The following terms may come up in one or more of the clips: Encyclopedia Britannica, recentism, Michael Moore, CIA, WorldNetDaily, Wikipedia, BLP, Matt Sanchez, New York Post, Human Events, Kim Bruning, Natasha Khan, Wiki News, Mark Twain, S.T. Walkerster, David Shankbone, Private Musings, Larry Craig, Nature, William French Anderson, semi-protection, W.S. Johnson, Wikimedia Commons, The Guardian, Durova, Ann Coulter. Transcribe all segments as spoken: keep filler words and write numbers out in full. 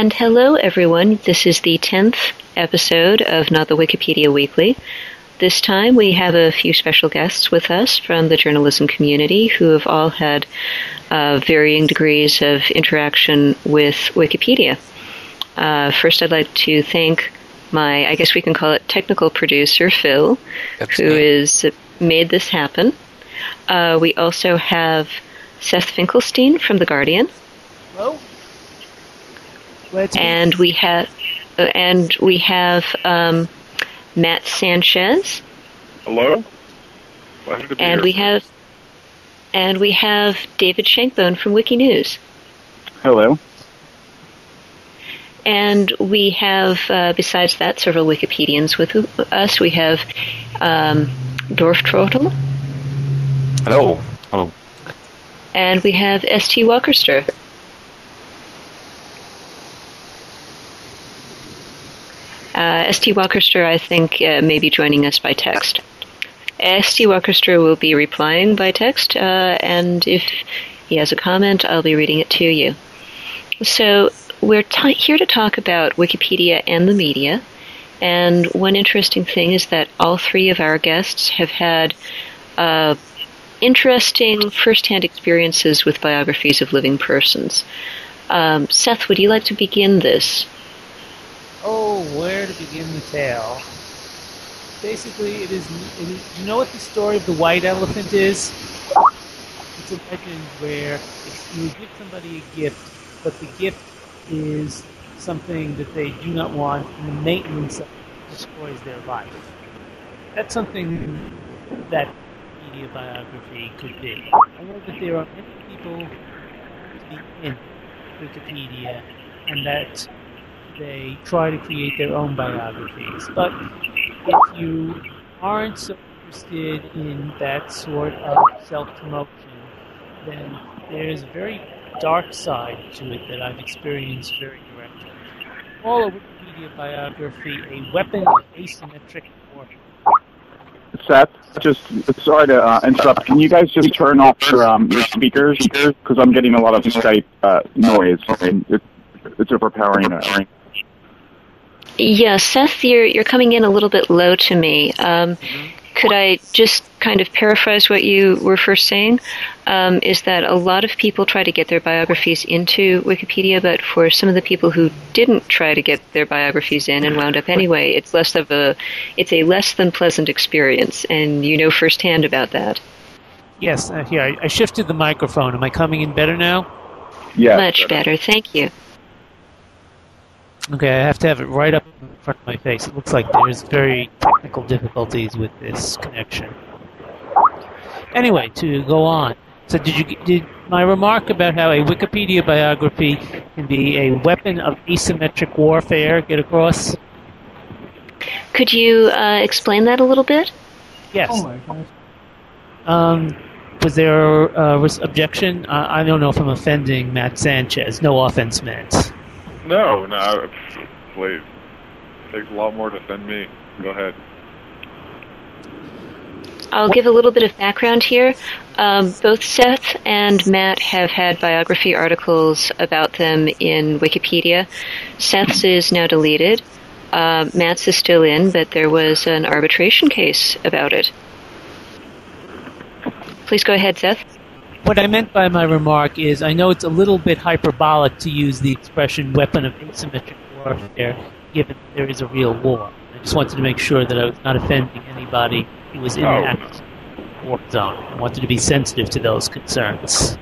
And hello, everyone. This is the tenth episode of Not the Wikipedia Weekly. This time we have a few special guests with us from the journalism community who have all had uh, varying degrees of interaction with Wikipedia. Uh, first, I'd like to thank my, I guess we can call it technical producer, Phil, That's who has made this happen. Uh, we also have Seth Finkelstein from The Guardian. Hello. Let's and, we ha- and we have and we have Matt Sanchez. Hello. Pleasure to be and here. we have and we have David Shankbone from Wiki News. Hello. And we have, uh, besides that, several Wikipedians with us. We have um, Dorftrottel. Hello. Hello. And we have S T Walkerster. Uh, S T Walkerster, I think, uh, may be joining us by text. S T Walkerster will be replying by text, uh, and if he has a comment, I'll be reading it to you. So we're t- here to talk about Wikipedia and the media, and one interesting thing is that all three of our guests have had uh, interesting first-hand experiences with biographies of living persons. Um, Seth, would you like to begin this? Oh, where to begin the tale? Basically, it is, it is. You know what the story of the white elephant is? It's a legend where it's, you give somebody a gift, but the gift is something that they do not want, and the maintenance of it destroys their life. That's something that media biography could be. I know that there are many people in Wikipedia, and that they try to create their own biographies. But if you aren't so interested in that sort of self-promotion, then there's a very dark side to it that I've experienced very directly. All a Wikipedia biography, a weapon of asymmetric war. Seth, just sorry to uh, interrupt. Can you guys just turn off your, um, your speakers? Because I'm getting a lot of Skype uh, noise. And it's, it's overpowering. Uh, Yeah, Seth, you're you're coming in a little bit low to me. Um, could I just kind of paraphrase what you were first saying? Um, is that a lot of people try to get their biographies into Wikipedia, but for some of the people who didn't try to get their biographies in and wound up anyway, it's less of a it's a less than pleasant experience, and you know firsthand about that. Yes, uh, here I, I shifted the microphone. Am I coming in better now? Yeah, much better. Thank you. Okay, I have to have it right up in front of my face. It looks like there's very technical difficulties with this connection. Anyway, to go on. So did you did my remark about how a Wikipedia biography can be a weapon of asymmetric warfare get across? Could you uh, explain that a little bit? Yes. Oh my gosh. Um, was there an objection? Uh, I don't know if I'm offending Matt Sanchez. No offense meant. No, no, please. It takes a lot more to offend me. Go ahead. I'll give a little bit of background here. Um, both Seth and Matt have had biography articles about them in Wikipedia. Seth's is now deleted. Uh, Matt's is still in, but there was an arbitration case about it. Please go ahead, Seth. What I meant by my remark is I know it's a little bit hyperbolic to use the expression weapon of asymmetric warfare given that there is a real war. I just wanted to make sure that I was not offending anybody who was in oh. that war zone. I wanted to be sensitive to those concerns.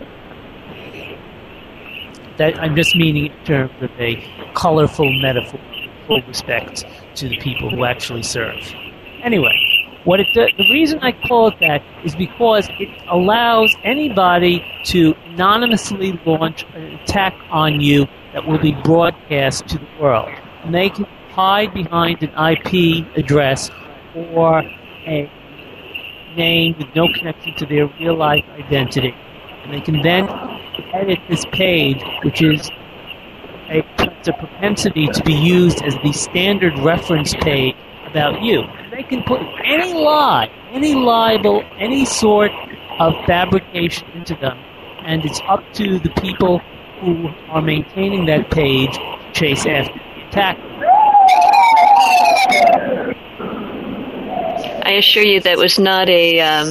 That I'm just meaning in terms of a colorful metaphor in full respect to the people who actually serve. Anyway. What it do- the reason I call it that is because it allows anybody to anonymously launch an attack on you that will be broadcast to the world. And they can hide behind an I P address or a name with no connection to their real-life identity. And they can then edit this page, which is a, it's a propensity to be used as the standard reference page about you. They can put any lie, any libel, any sort of fabrication into them, and it's up to the people who are maintaining that page chase after the attack. I assure you that was not a um,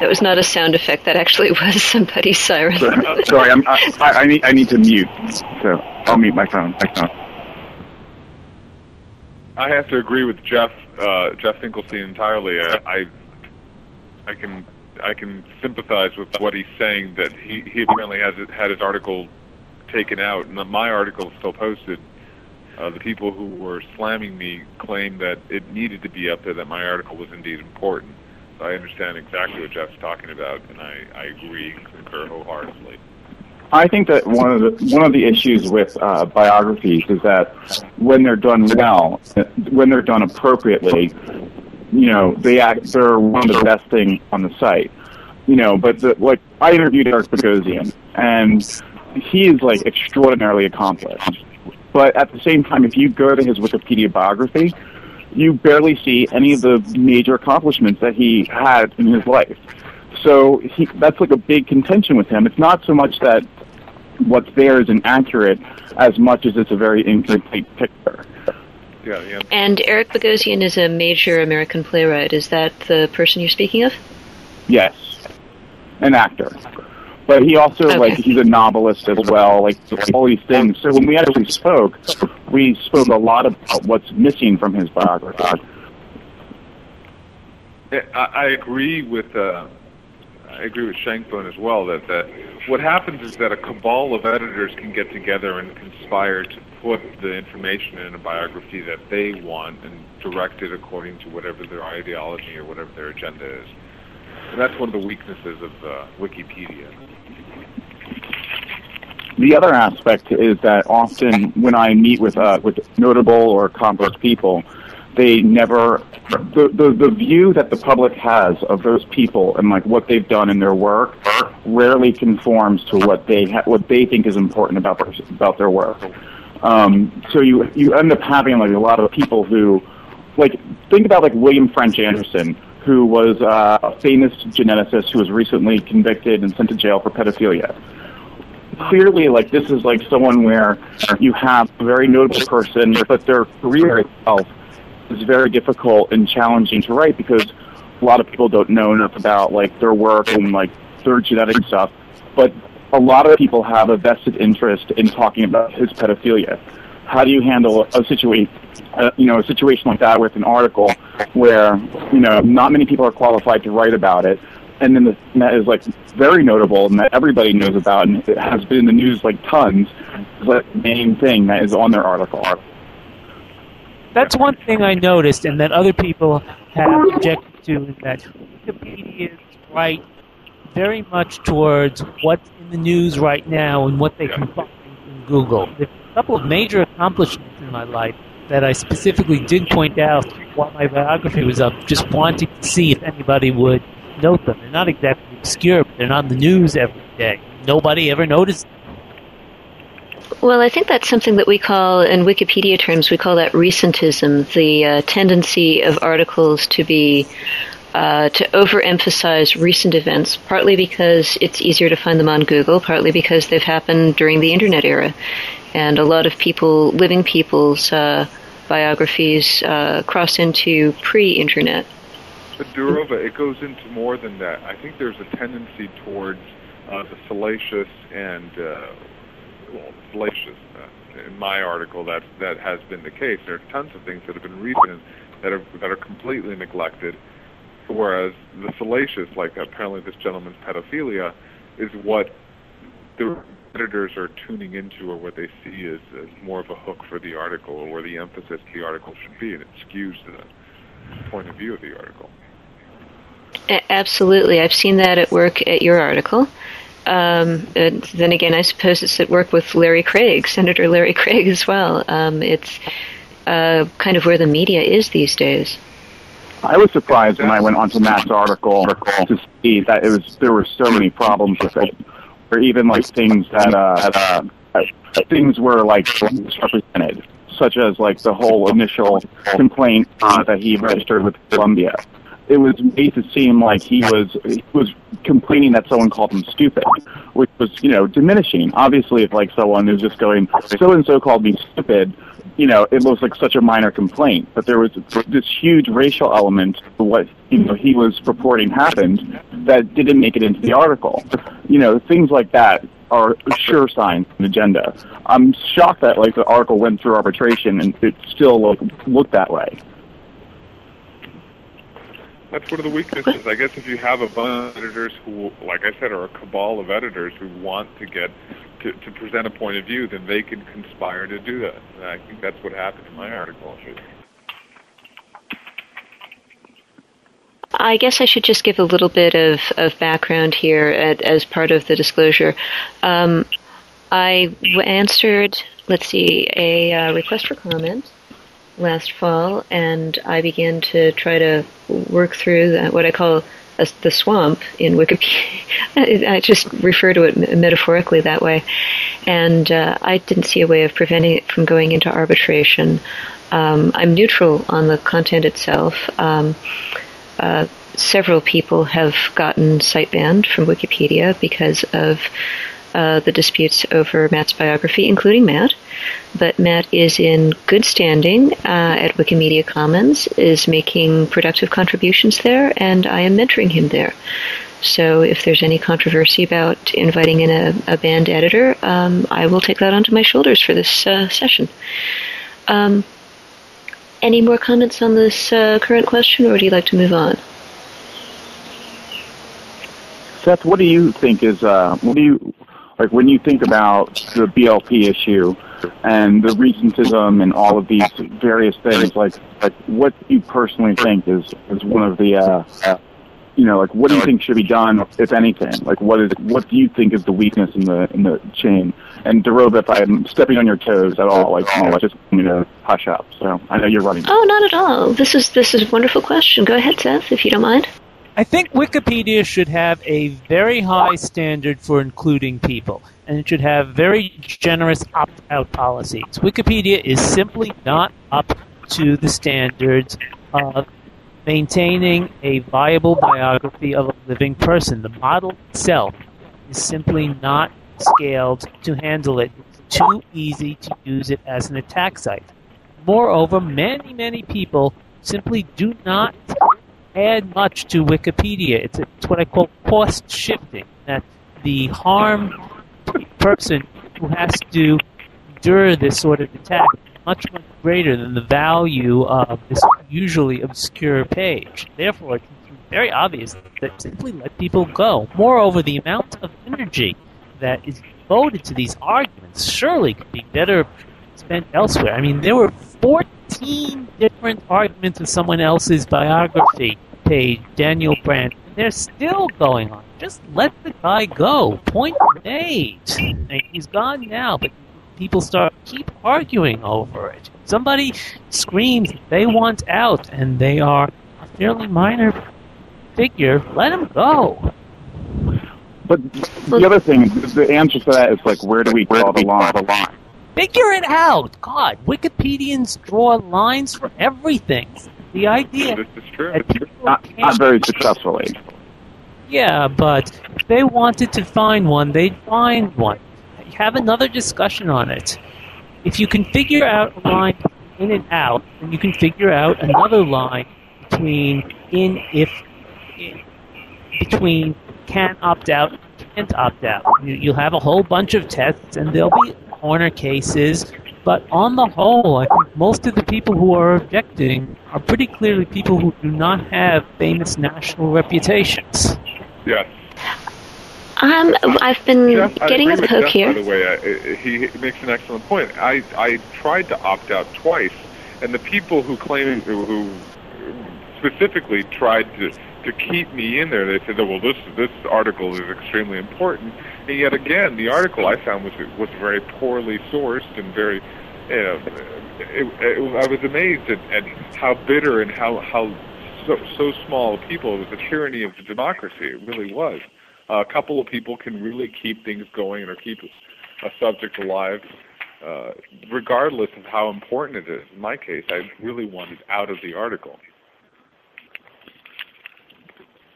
that was not a sound effect. That actually was somebody's siren. Sorry, sorry I'm, I, I need I need to mute. So I'll mute my phone. My phone. I have to agree with Jeff uh, Jeff Finkelstein entirely. I, I I can I can sympathize with what he's saying. That he he apparently has had his article taken out, and my article is still posted. Uh, the people who were slamming me claimed that it needed to be up there, that my article was indeed important. So I understand exactly what Jeff's talking about, and I, I agree and concur wholeheartedly. I think that one of the one of the issues with uh, biographies is that when they're done well, when they're done appropriately, you know, they act, they're one of the best things on the site. You know, but the, like I interviewed Eric Bogosian, and he's like extraordinarily accomplished. But at the same time, if you go to his Wikipedia biography, you barely see any of the major accomplishments that he had in his life. So he, that's like a big contention with him. It's not so much that what's there is inaccurate as much as it's a very incomplete picture. Yeah, yeah. And Eric Bogosian is a major American playwright. Is that the person you're speaking of? Yes, an actor. But he also, okay. like, he's a novelist as well, like, all these things. So when we actually spoke, we spoke a lot about what's missing from his biography. I, I agree with uh, I agree with Shankbone as well, that, that what happens is that a cabal of editors can get together and conspire to put the information in a biography that they want and direct it according to whatever their ideology or whatever their agenda is. And that's one of the weaknesses of uh, Wikipedia. The other aspect is that often when I meet with uh, with notable or complex people, they never the, the the view that the public has of those people and like what they've done in their work rarely conforms to what they ha what they think is important about their, about their work. Um, so you you end up having like a lot of people who like think about like William French Anderson, who was uh, a famous geneticist who was recently convicted and sent to jail for pedophilia. Clearly, like, this is like someone where you have a very notable person, but their career itself is very difficult and challenging to write because a lot of people don't know enough about like their work and like their genetic stuff. But a lot of people have a vested interest in talking about his pedophilia. How do you handle a situation, uh, you know, a situation like that with an article where, you know, not many people are qualified to write about it, and then the, and that is like very notable and that everybody knows about and it has been in the news like tons. It's like the main thing that is on their article. That's one thing I noticed, and that other people have objected to, is that Wikipedians write very much towards what's in the news right now and what they can find in Google. If a couple of major accomplishments in my life that I specifically did point out while my biography was up, just wanting to see if anybody would note them. They're not exactly obscure, but they're not in the news every day. Nobody ever noticed them. Well, I think that's something that we call, in Wikipedia terms, we call that recentism, the uh, tendency of articles to be, uh, to overemphasize recent events, partly because it's easier to find them on Google, partly because they've happened during the Internet era. And a lot of people, living people's uh, biographies uh, cross into pre-internet. But Durova, it goes into more than that. I think there's a tendency towards uh, the salacious and, uh, well, salacious. Uh, in my article, that, that has been the case. There are tons of things that have been recent that are, that are completely neglected, whereas the salacious, like apparently this gentleman's pedophilia, is what the editors are tuning into, or what they see as, as more of a hook for the article, or where the emphasis the article should be, and it skews the point of view of the article. Absolutely. I've seen that at work at your article. Um, and then again, I suppose it's at work with Larry Craig, Senator Larry Craig as well. Um, it's uh, kind of where the media is these days. I was surprised when I went onto Matt's article to see that it was, there were so many problems with it. Or even like things that uh, uh, things were like misrepresented, such as like the whole initial complaint uh, that he registered with Columbia. it was made to seem like he was he was complaining that someone called him stupid, which was, you know, diminishing. Obviously, if like someone is just going, so and so called me stupid, you know, it looks like such a minor complaint. But there was this huge racial element to what, you know, he was purporting happened that didn't make it into the article. You know, things like that are sure signs of an agenda. I'm shocked that like the article went through arbitration and it still look, looked that way. That's one of the weaknesses. I guess if you have a bunch of editors who, like I said, are a cabal of editors who want to get to, to present a point of view, then they can conspire to do that. And I think that's what happened in my article. I guess I should just give a little bit of, of background here at, as part of the disclosure. Um, I answered, let's see, a uh, request for comment last fall, and I began to try to work through that, what I call a, the swamp in Wikipedia. I just refer to it metaphorically that way. And uh, I didn't see a way of preventing it from going into arbitration. Um, I'm neutral on the content itself. Um, Uh, several people have gotten site banned from Wikipedia because of uh, the disputes over Matt's biography, including Matt. But Matt is in good standing uh, at Wikimedia Commons, is making productive contributions there, and I am mentoring him there. So if there's any controversy about inviting in a, a banned editor, um, I will take that onto my shoulders for this uh, session. Um, Any more comments on this uh, current question, or would you like to move on? Seth, what do you think is, uh, what do you, like when you think about the B L P issue and the recentism and all of these various things, like, like what do you personally think is, is one of the, uh, you know, like what do you think should be done, if anything? Like what is, what do you think is the weakness in the in the chain? And Durova, if I'm stepping on your toes at all, like you know, just you know, hush up. So I know you're running. Oh, not at all. This is this is a wonderful question. Go ahead, Seth, if you don't mind. I think Wikipedia should have a very high standard for including people, and it should have very generous opt-out policies. Wikipedia is simply not up to the standards of maintaining a viable biography of a living person. The model itself is simply not scaled to handle it. It's too easy to use it as an attack site. Moreover, many, many people simply do not add much to Wikipedia. It's, a, it's what I call cost shifting, that the harmed person who has to endure this sort of attack much, much greater than the value of this usually obscure page. Therefore, it's very obvious that simply let people go. Moreover, the amount of energy that is devoted to these arguments surely could be better spent elsewhere. I mean, there were fourteen different arguments with someone else's biography page, Daniel Brandt, and they're still going on. Just let the guy go. Point made. He's gone now, but people start keep arguing over it. Somebody screams they want out, and they are a fairly minor figure. Let them go. But the other thing, the answer to that is like, where do we draw the line? The line. Figure it out. God, Wikipedians draw lines for everything. The idea this is true. That people not, not very successfully. Yeah, but if they wanted to find one, they'd find one. Have another discussion on it. If you can figure out a line in and out, then you can figure out another line between in, if, in, between can opt out and can't opt out. You, you'll have a whole bunch of tests, and there'll be corner cases, but on the whole, I think most of the people who are objecting are pretty clearly people who do not have famous national reputations. Yes. Um, I've been Jeff, getting a poke Jeff, here. By the way, I, he makes an excellent point. I, I tried to opt out twice, and the people who claim who, who specifically tried to, to keep me in there, they said, "Well, this this article is extremely important." And yet again, the article I found was was very poorly sourced and very. You know, it, it, I was amazed at, at how bitter and how how so, so small people. It was the tyranny of the democracy. It really was. Uh, a couple of people can really keep things going or keep a subject alive, uh, regardless of how important it is. In my case, I really wanted out of the article.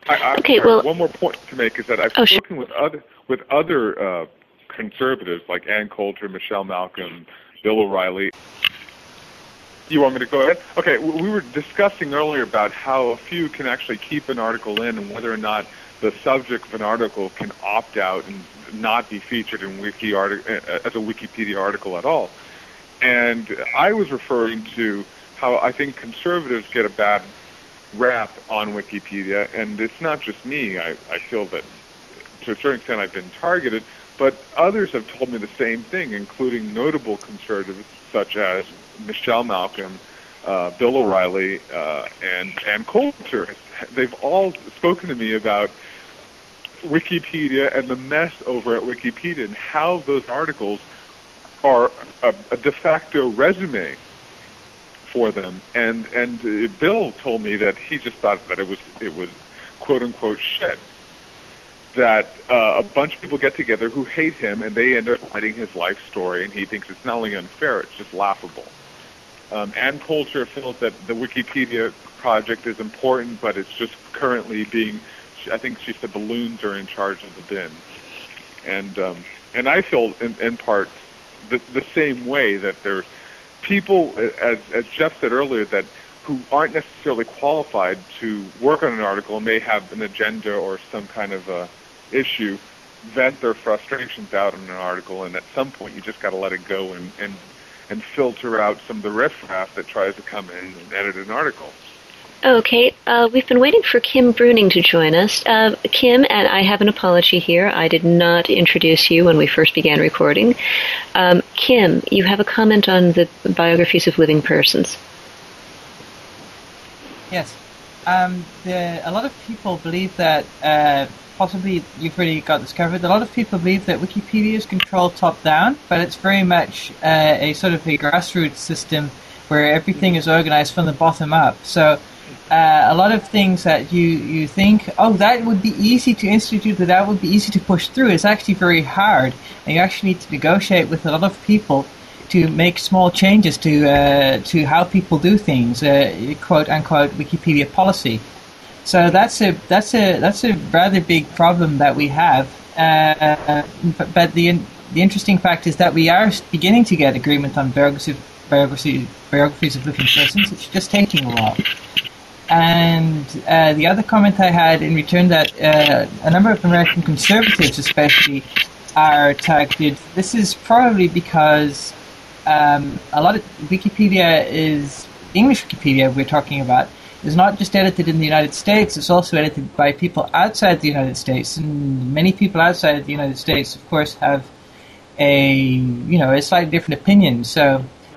I, I'm okay, sorry, well, one more point to make is that I've oh, spoken sure. with other with other uh, conservatives like Ann Coulter, Michelle Malkin, Bill O'Reilly. You want me to go ahead? Okay, we were discussing earlier about how a few can actually keep an article in and whether or not the subject of an article can opt out and not be featured in Wiki artic- as a Wikipedia article at all. And I was referring to how I think conservatives get a bad rap on Wikipedia, and it's not just me. I, I feel that to a certain extent I've been targeted, but others have told me the same thing, including notable conservatives such as Michelle Malkin, uh, Bill O'Reilly, uh, and Ann Coulter. They've all spoken to me about Wikipedia and the mess over at Wikipedia and how those articles are a, a de facto resume for them. And and uh, Bill told me that he just thought that it was it was quote unquote shit that uh, a bunch of people get together who hate him and they end up writing his life story, and he thinks it's not only unfair, it's just laughable. Um, Ann Coulter feels that the Wikipedia project is important, but it's just currently being, I think she said, balloons are in charge of the bin. And um, and I feel in, in part the, the same way, that there's people, as, as Jeff said earlier, that who aren't necessarily qualified to work on an article and may have an agenda or some kind of a issue, vent their frustrations out in an article, and at some point you just got to let it go and, and, and filter out some of the riffraff that tries to come in and edit an article. Okay, uh, we've been waiting for Kim Bruning to join us. Uh, Kim, and I have an apology here. I did not introduce you when we first began recording. Um, Kim, you have a comment on the biographies of living persons. Yes. Um, the, a lot of people believe that, uh, possibly you've really got this covered, a lot of people believe that Wikipedia is controlled top-down, but it's very much uh, a sort of a grassroots system where everything is organized from the bottom up. So Uh, a lot of things that you, you think, oh, that would be easy to institute, that that would be easy to push through, it's actually very hard. And you actually need to negotiate with a lot of people to make small changes to uh, to how people do things, uh, quote unquote Wikipedia policy. So that's a that's a that's a rather big problem that we have. Uh, but, but the the interesting fact is that we are beginning to get agreement on biographies biographies biographies of living persons. It's just taking a while. And uh, the other comment I had in return, that uh, a number of American conservatives especially are targeted. This is probably because um, a lot of Wikipedia is, English Wikipedia we're talking about, is not just edited in the United States, it's also edited by people outside the United States. And many people outside of the United States, of course, have a, you know, a slightly different opinion. So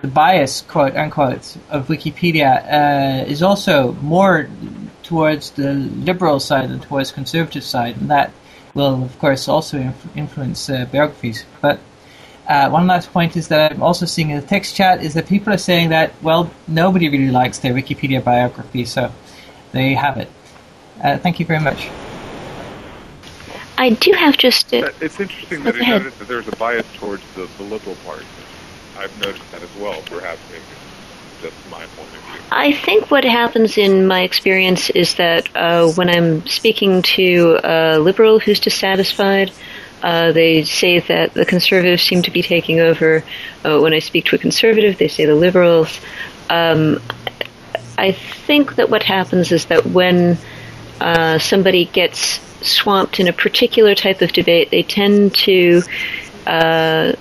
the bias, quote unquote, of Wikipedia uh, is also more towards the liberal side than towards conservative side, and that will, of course, also inf- influence uh, biographies. But uh, one last point is that I'm also seeing in the text chat is that people are saying that, well, nobody really likes their Wikipedia biography, so there you have it. Uh, thank you very much. I do have just... Uh, it's interesting that, you noticed that there's a bias towards the, the liberal part. I've noticed that as well, perhaps maybe just my point of view. I think what happens in my experience is that uh, when I'm speaking to a liberal who's dissatisfied, uh, they say that the conservatives seem to be taking over. Uh, when I speak to a conservative, they say the liberals. Um, I think that what happens is that when uh, somebody gets swamped in a particular type of debate, they tend to... Uh,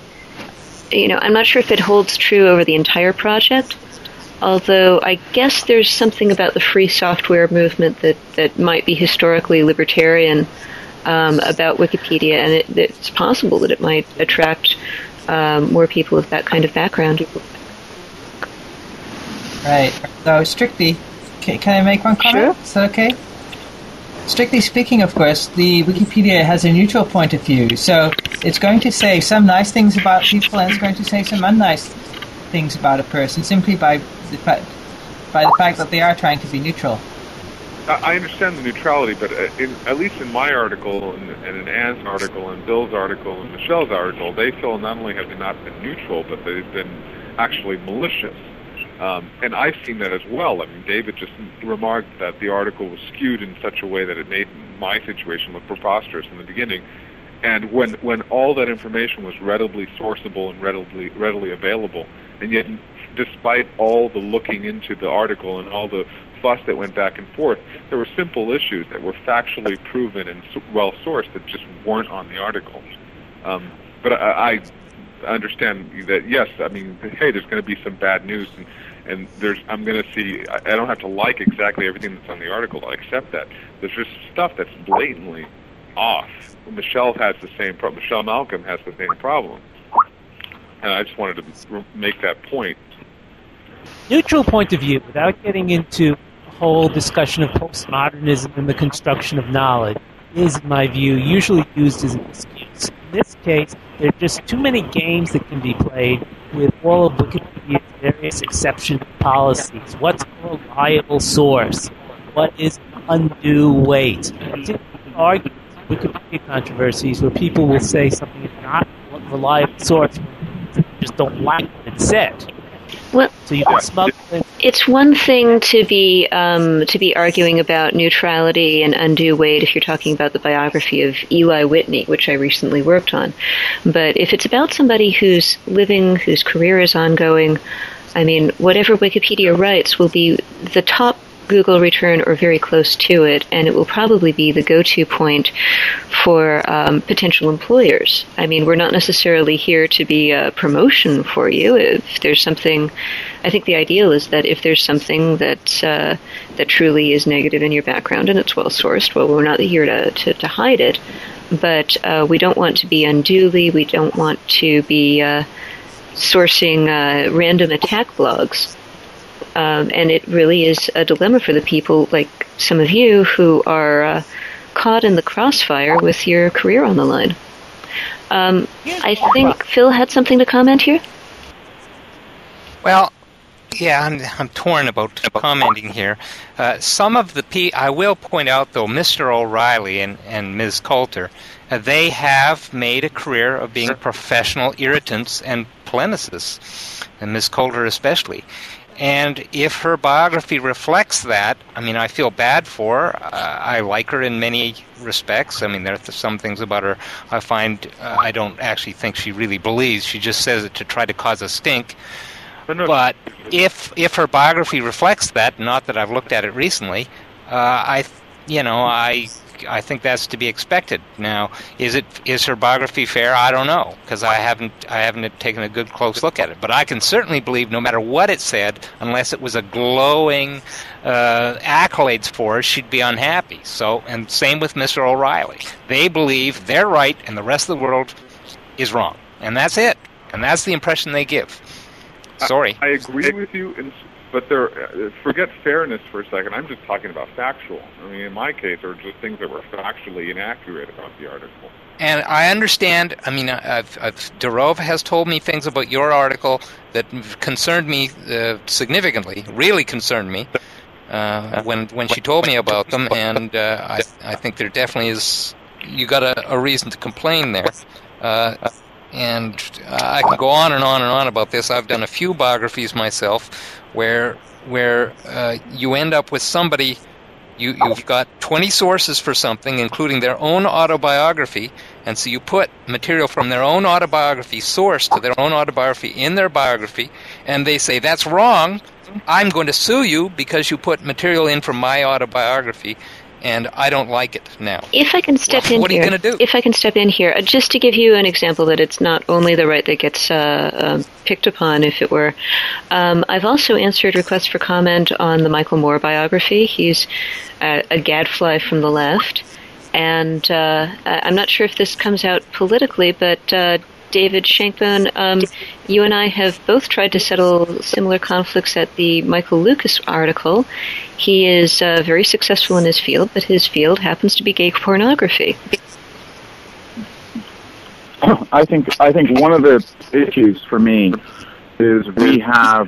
You know, I'm not sure if it holds true over the entire project, although I guess there's something about the free software movement that, that might be historically libertarian um, about Wikipedia, and it, it's possible that it might attract um, more people of that kind of background. Right. So strictly, can, can I make one comment? Sure. Is that okay? Strictly speaking, of course, the Wikipedia has a neutral point of view, so it's going to say some nice things about people and it's going to say some unnice things about a person simply by the fact, by the fact that they are trying to be neutral. I understand the neutrality, but in, at least in my article, and, and in Ann's article, and Bill's article, and Michelle's article, they feel not only have they not been neutral, but they've been actually malicious. Um, and I've seen that as well. I mean, David just remarked that the article was skewed in such a way that it made my situation look preposterous in the beginning. And when when all that information was readily sourceable and readily readily available, and yet despite all the looking into the article and all the fuss that went back and forth, there were simple issues that were factually proven and well-sourced that just weren't on the article. Um, but I, I understand that, yes, I mean, hey, there's going to be some bad news, and, and there's I'm going to see, I, I don't have to like exactly everything that's on the article. I accept that. There's just stuff that's blatantly off. Michelle has the same problem. Michelle Malkin has the same problem. And I just wanted to make that point. Neutral point of view, without getting into the whole discussion of postmodernism and the construction of knowledge, is, in my view, usually used as an excuse. In this case, there are just too many games that can be played with all of Wikipedia's various exception policies. What's a reliable source? What is undue weight? Arguments, Wikipedia controversies, where people will say something is not a reliable source, just don't like what it said. Well, so you can smuggle it. It's one thing to be um, to be arguing about neutrality and undue weight if you're talking about the biography of Eli Whitney, which I recently worked on. But if it's about somebody who's living, whose career is ongoing, I mean, whatever Wikipedia writes will be the top Google return or very close to it, and it will probably be the go-to point for um, potential employers. I mean, we're not necessarily here to be a promotion for you. If there's something, I think the ideal is that if there's something that uh, that truly is negative in your background and it's well-sourced, well, we're not here to, to, to hide it, but uh, we don't want to be unduly, we don't want to be uh, sourcing uh, random attack blogs. Um, and it really is a dilemma for the people like some of you who are uh, caught in the crossfire with your career on the line. Um, I think Phil had something to comment here. Well, yeah, I'm, I'm torn about commenting here. Uh, some of the P, I will point out, though, Mister O'Reilly and, and Miz Coulter, uh, they have made a career of being professional irritants and polemicists, and Miz Coulter especially. And if her biography reflects that, I mean, I feel bad for her. Uh, I like her in many respects. I mean, there are some things about her I find uh, I don't actually think she really believes. She just says it to try to cause a stink. But if if her biography reflects that, not that I've looked at it recently, uh, I, you know, I I think that's to be expected. Now, is it is her biography fair? I don't know, because I haven't I haven't taken a good close look at it. But I can certainly believe, no matter what it said, unless it was a glowing uh, accolades for her, she'd be unhappy. So, and same with Mister O'Reilly. They believe they're right, and the rest of the world is wrong, and that's it. And that's the impression they give. Sorry, I, I agree with you. In- But there, forget fairness for a second. I'm just talking about factual. I mean, in my case, there were just things that were factually inaccurate about the article. And I understand. I mean, I've, I've, Durova has told me things about your article that concerned me uh, significantly, really concerned me uh, when when she told me about them. And uh, I I think there definitely is. You got a, a reason to complain there. Uh, And I can go on and on and on about this. I've done a few biographies myself where where uh, you end up with somebody, you, you've got twenty sources for something, including their own autobiography, and so you put material from their own autobiography, source to their own autobiography, in their biography, and they say, that's wrong, I'm going to sue you because you put material in from my autobiography, and I don't like it now. If I can step well, in what here, what are you going to do? If I can step in here, just to give you an example that it's not only the right that gets uh, um, picked upon, if it were. Um, I've also answered requests for comment on the Michael Moore biography. He's uh, a gadfly from the left, and uh, I'm not sure if this comes out politically, but uh, David Shankbone, um, you and I have both tried to settle similar conflicts at the Michael Lucas article. He is uh, very successful in his field, but his field happens to be gay pornography. I think I think one of the issues for me is we have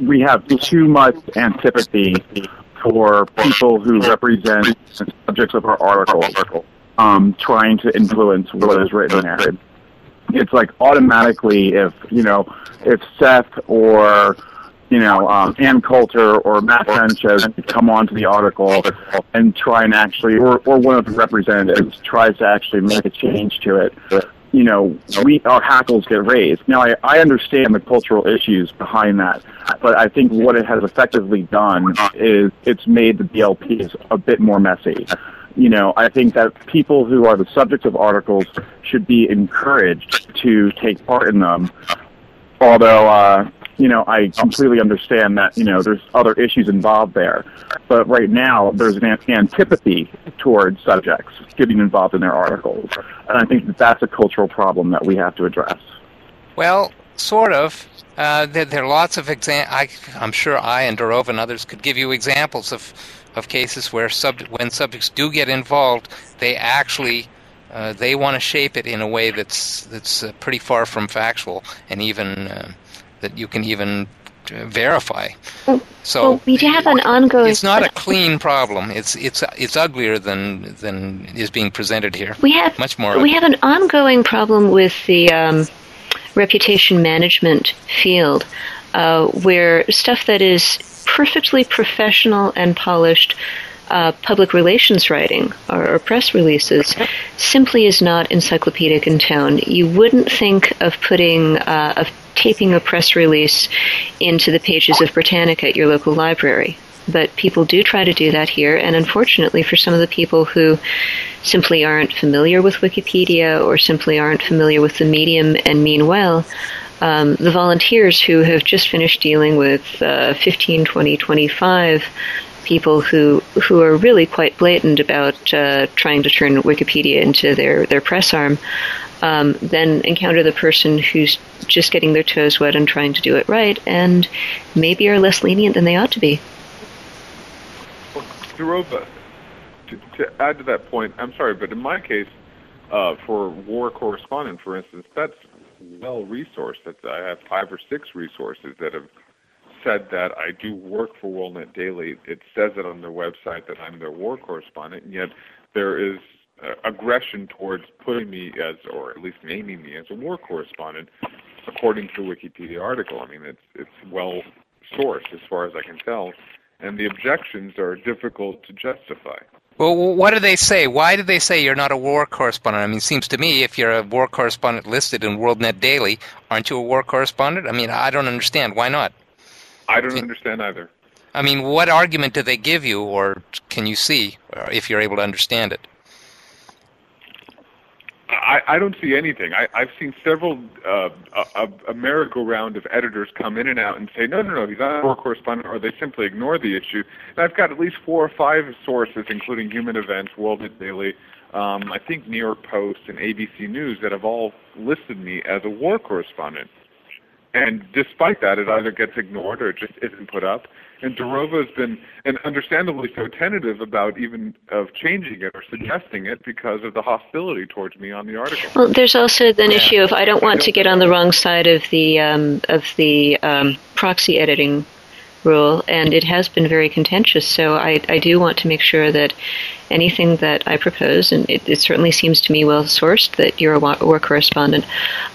we have too much antipathy for people who represent subjects of our article, um, trying to influence what is written there. It's like automatically if, you know, if Seth or you know, um, Ann Coulter or Matt Sanchez come onto the article and try and actually, or, or one of the representatives tries to actually make a change to it, you know, we, our hackles get raised. Now, I, I understand the cultural issues behind that, but I think what it has effectively done is it's made the B L Ps a bit more messy. You know, I think that people who are the subjects of articles should be encouraged to take part in them, although, uh, you know, I completely understand that, you know, there's other issues involved there. But right now, there's an antipathy towards subjects getting involved in their articles. And I think that that's a cultural problem that we have to address. Well, sort of. Uh, there, there are lots of examples. I'm sure I and Durova and others could give you examples of, of cases where sub when subjects do get involved, they actually... Uh, they want to shape it in a way that's that's uh, pretty far from factual, and even uh, that you can even uh, verify. Well, so well, we have an ongoing. It's not a clean problem. It's it's it's uglier than than is being presented here. We have much more. We ugly. have an ongoing problem with the um, reputation management field, uh, where stuff that is perfectly professional and polished. Uh, public relations writing or, or press releases simply is not encyclopedic in tone. You wouldn't think of putting, uh, of taping a press release into the pages of Britannica at your local library. But people do try to do that here, and unfortunately for some of the people who simply aren't familiar with Wikipedia or simply aren't familiar with the medium and mean well, um, the volunteers who have just finished dealing with uh, fifteen, twenty, twenty-five people who who are really quite blatant about uh, trying to turn Wikipedia into their, their press arm, um, then encounter the person who's just getting their toes wet and trying to do it right, and maybe are less lenient than they ought to be. Well, Durova, to, to add to that point, I'm sorry, but in my case, uh, for war correspondent, for instance, that's well-resourced. That's, I have five or six resources that have said that I do work for WorldNetDaily. It says it on their website that I'm their war correspondent, and yet there is uh, aggression towards putting me as, or at least naming me as, a war correspondent, according to the Wikipedia article. I mean, it's it's well sourced as far as I can tell, and the objections are difficult to justify. Well, what do they say? Why do they say you're not a war correspondent? I mean, it seems to me if you're a war correspondent listed in WorldNetDaily, aren't you a war correspondent? I mean, I don't understand. Why not? I don't understand either. I mean, what argument do they give you, or can you see, or if you're able to understand it? I, I don't see anything. I, I've seen several, uh, a, a merry-go-round of editors come in and out and say, no, no, no, he's not a war correspondent, or they simply ignore the issue. And I've got at least four or five sources, including Human Events, WorldNetDaily, um, I think New York Post, and A B C News, that have all listed me as a war correspondent. And despite that, it either gets ignored or it just isn't put up. And Durova has been, and understandably so, tentative about even of changing it or suggesting it because of the hostility towards me on the article. Well, there's also an yeah. issue of I don't want I don't to get on the wrong side of the um, of the um, proxy editing rule, and it has been very contentious. So I, I do want to make sure that anything that I propose, and it, it certainly seems to me well-sourced that you're a war correspondent,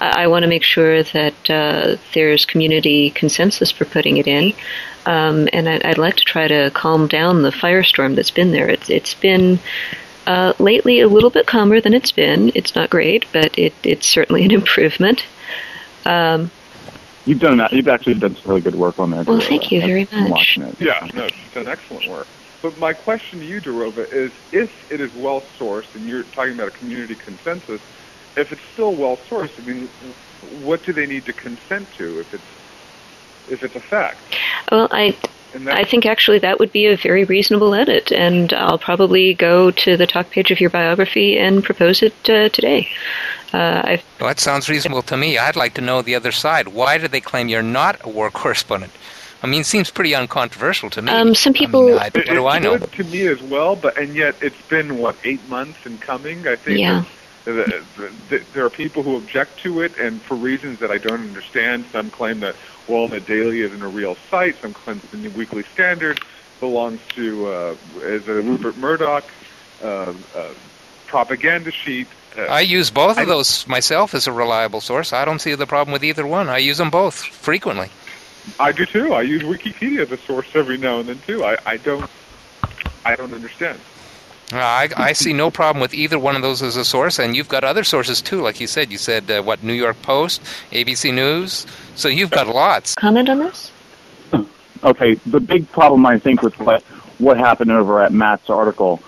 I, I want to make sure that uh, there's community consensus for putting it in. Um, and I, I'd like to try to calm down the firestorm that's been there. It's It's been uh, lately a little bit calmer than it's been. It's not great, but it, it's certainly an improvement. Um You've done that. You've actually done some really good work on that. Well, Durova. Thank you very I'm much. It. Yeah, no, you've done excellent work. But my question to you, Durova, is if it is well sourced, and you're talking about a community consensus, if it's still well sourced, I mean, what do they need to consent to if it's if it's a fact? Well, I I think actually that would be a very reasonable edit, and I'll probably go to the top page of your biography and propose it uh, today. Uh, well, that sounds reasonable to me. I'd like to know the other side. Why do they claim you're not a war correspondent? I mean, it seems pretty uncontroversial to me. Um, some people... I mean, I, it, what do I know? It's good to me as well, but and yet it's been, what, eight months in coming? I think yeah. the, the, the, there are people who object to it, and for reasons that I don't understand. Some claim that WorldNetDaily isn't a real site. Some claim that the New Weekly Standard belongs to uh, is a Rupert Murdoch uh, uh, propaganda sheet. Uh, I use both of those myself as a reliable source. I don't see the problem with either one. I use them both frequently. I do too. I use Wikipedia as a source every now and then too. I, I don't I don't understand. Uh, I, I see no problem with either one of those as a source, and you've got other sources too, like you said. You said, uh, what, New York Post, A B C News? So you've got lots. Comment on this? Okay, the big problem, I think, with what, what happened over at Matt's article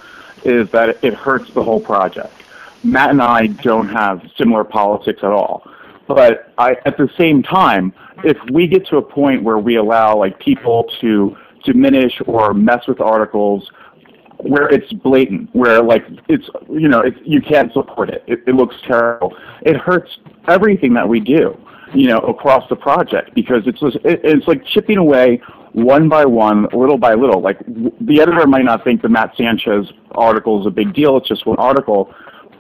is that it hurts the whole project. Matt and I don't have similar politics at all. But I, at the same time, if we get to a point where we allow like people to diminish or mess with articles where it's blatant, where like it's you know it's, you can't support it, it, it looks terrible. It hurts everything that we do, you know, across the project because it's just, it, it's like chipping away one by one, little by little. Like the editor might not think the Matt Sanchez article is a big deal; it's just one article.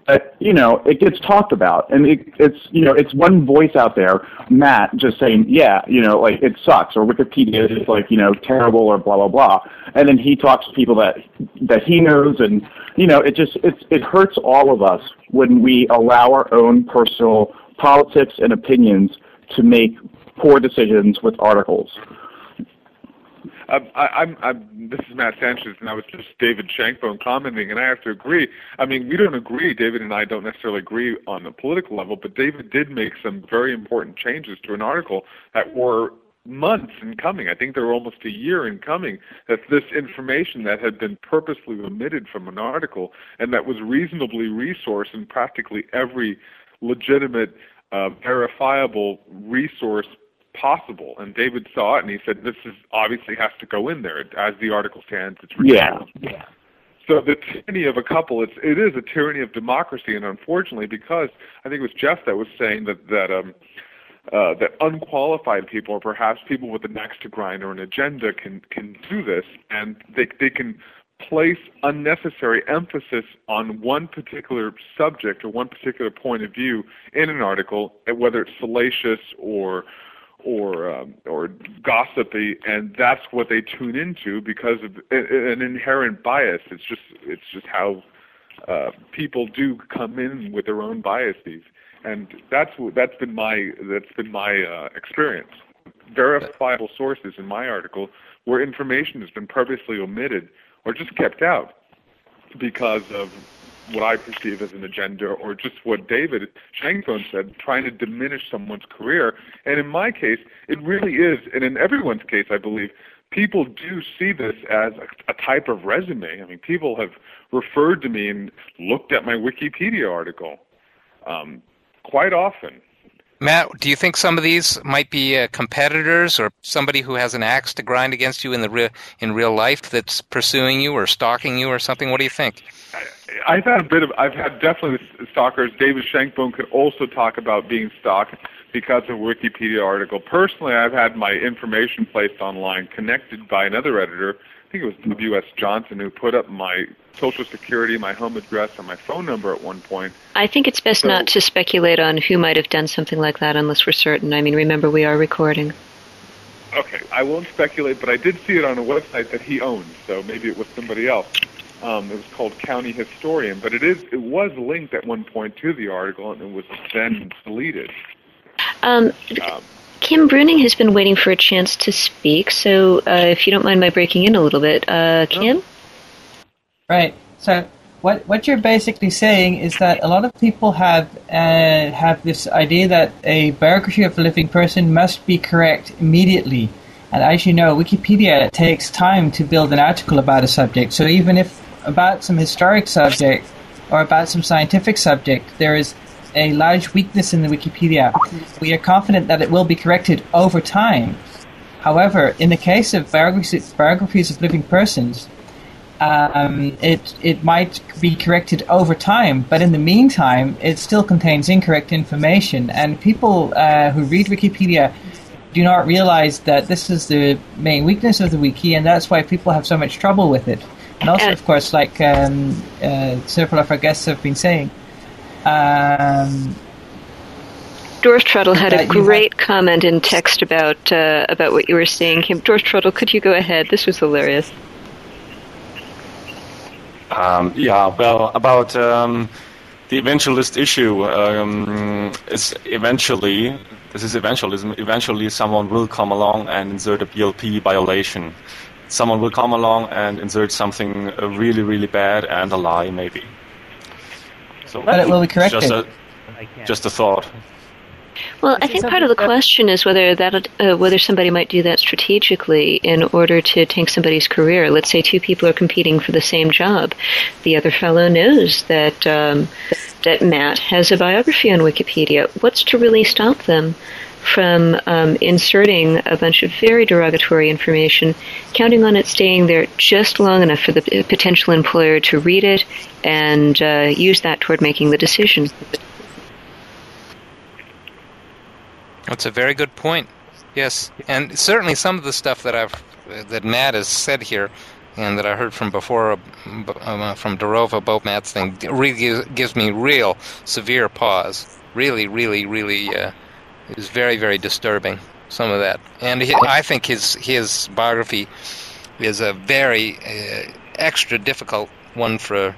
But, you know, it gets talked about, and it, it's, you know, it's one voice out there, Matt, just saying, yeah, you know, like, it sucks, or Wikipedia is, like, you know, terrible, or blah, blah, blah. And then he talks to people that that he knows, and, you know, it just, it's, it hurts all of us when we allow our own personal politics and opinions to make poor decisions with articles. Um, I, I'm, I'm, this is Matt Sanchez, and I was just David Shankbone commenting, and I have to agree. I mean, we don't agree, David and I don't necessarily agree on the political level, but David did make some very important changes to an article that were months in coming. I think they were almost a year in coming, that this information that had been purposely omitted from an article and that was reasonably resourced in practically every legitimate, uh, verifiable resource possible, and David saw it, and he said, "This is obviously has to go in there." As the article stands, it's ridiculous. Yeah, yeah. So the tyranny of a couple, it's it is a tyranny of democracy, and unfortunately, because I think it was Jeff that was saying that that um, uh, that unqualified people, or perhaps people with an axe to grind or an agenda, can can do this, and they they can place unnecessary emphasis on one particular subject or one particular point of view in an article, whether it's salacious or or um, or gossipy, and that's what they tune into because of an inherent bias. It's just it's just how uh, people do come in with their own biases, and that's that's been my that's been my uh, experience. Verifiable sources in my article where information has been purposely omitted or just kept out because of what I perceive as an agenda, or just what David Shankbone said, trying to diminish someone's career. And in my case, it really is, and in everyone's case, I believe, people do see this as a, a type of resume. I mean, people have referred to me and looked at my Wikipedia article um, quite often. Matt, do you think some of these might be uh, competitors or somebody who has an axe to grind against you in the re- in real life that's pursuing you or stalking you or something? What do you think? I, I've had a bit of, I've had definitely stalkers. David Shankbone could also talk about being stalked because of a Wikipedia article. Personally, I've had my information placed online, connected by another editor. I think it was W S Johnson who put up my social security, my home address, and my phone number at one point. I think it's best so, not to speculate on who might have done something like that unless we're certain. I mean, remember, we are recording. Okay, I won't speculate, but I did see it on a website that he owned, so maybe it was somebody else. Um, it was called County Historian, but it is it was linked at one point to the article, and it was then deleted. Um, um, Kim Bruning has been waiting for a chance to speak, so uh, if you don't mind my breaking in a little bit. Uh, Kim? No. Right. So what what you're basically saying is that a lot of people have uh, have this idea that a biography of a living person must be correct immediately. And as you know, Wikipedia takes time to build an article about a subject. So even if about some historic subject or about some scientific subject, there is a large weakness in the Wikipedia. We are confident that it will be corrected over time. However, in the case of biographies, biographies of living persons, Um, it it might be corrected over time, but in the meantime, it still contains incorrect information. And people uh, who read Wikipedia do not realize that this is the main weakness of the wiki, and that's why people have so much trouble with it. And also, of course, like um, uh, several of our guests have been saying, um, Dorftrottel had a great had- comment in text about uh, about what you were saying. Kim, Dorftrottel, could you go ahead? This was hilarious. Um, yeah, well, about um, the eventualist issue um, is eventually, this is eventualism, eventually someone will come along and insert a B L P violation. Someone will come along and insert something really, really bad and a lie, maybe. So but it will be corrected. Just a, just a thought. Well, I think part of the question is whether that uh, whether somebody might do that strategically in order to tank somebody's career. Let's say two people are competing for the same job. The other fellow knows that um, that Matt has a biography on Wikipedia. What's to really stop them from um, inserting a bunch of very derogatory information, counting on it staying there just long enough for the potential employer to read it and uh, use that toward making the decision? That's a very good point. Yes, and certainly some of the stuff that I've that Matt has said here, and that I heard from before um, from Durova about Matt's thing, really gives me real severe pause. Really, really, really. Uh, It was very, very disturbing, some of that. And he, I think his his biography is a very uh, extra difficult one for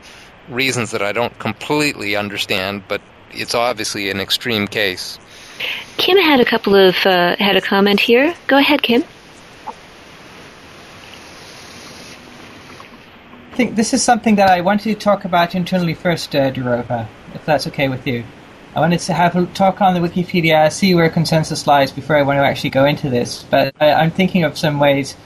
reasons that I don't completely understand, but it's obviously an extreme case. Kim had a couple of, uh, had a comment here. Go ahead, Kim. I think this is something that I wanted to talk about internally first, uh, Durova, if that's okay with you. I wanted to have a talk on the Wikipedia, see where consensus lies before I want to actually go into this. But I, I'm thinking of some ways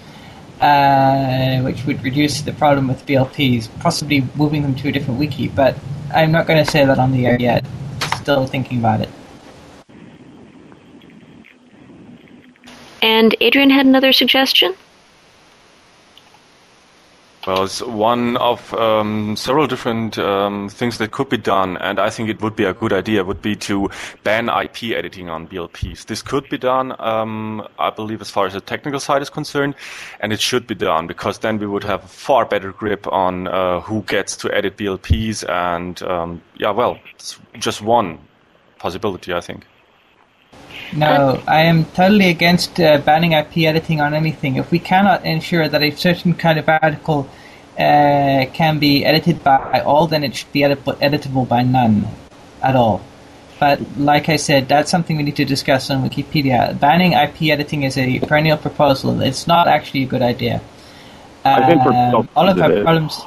uh, which would reduce the problem with B L Ps, possibly moving them to a different wiki. But I'm not going to say that on the air yet. Still thinking about it. And Adrian had another suggestion? Well, it's one of um, several different um, things that could be done, and I think it would be a good idea, would be to ban I P editing on B L Ps. This could be done, um, I believe, as far as the technical side is concerned, and it should be done, because then we would have a far better grip on uh, who gets to edit B L Ps, and, um, yeah, well, it's just one possibility, I think. No, I am totally against uh, banning I P editing on anything. If we cannot ensure that a certain kind of article uh, can be edited by all, then it should be edit- editable by none at all. But like I said, that's something we need to discuss on Wikipedia. Banning I P editing is a perennial proposal. It's not actually a good idea. Um, I think we're all of our problems...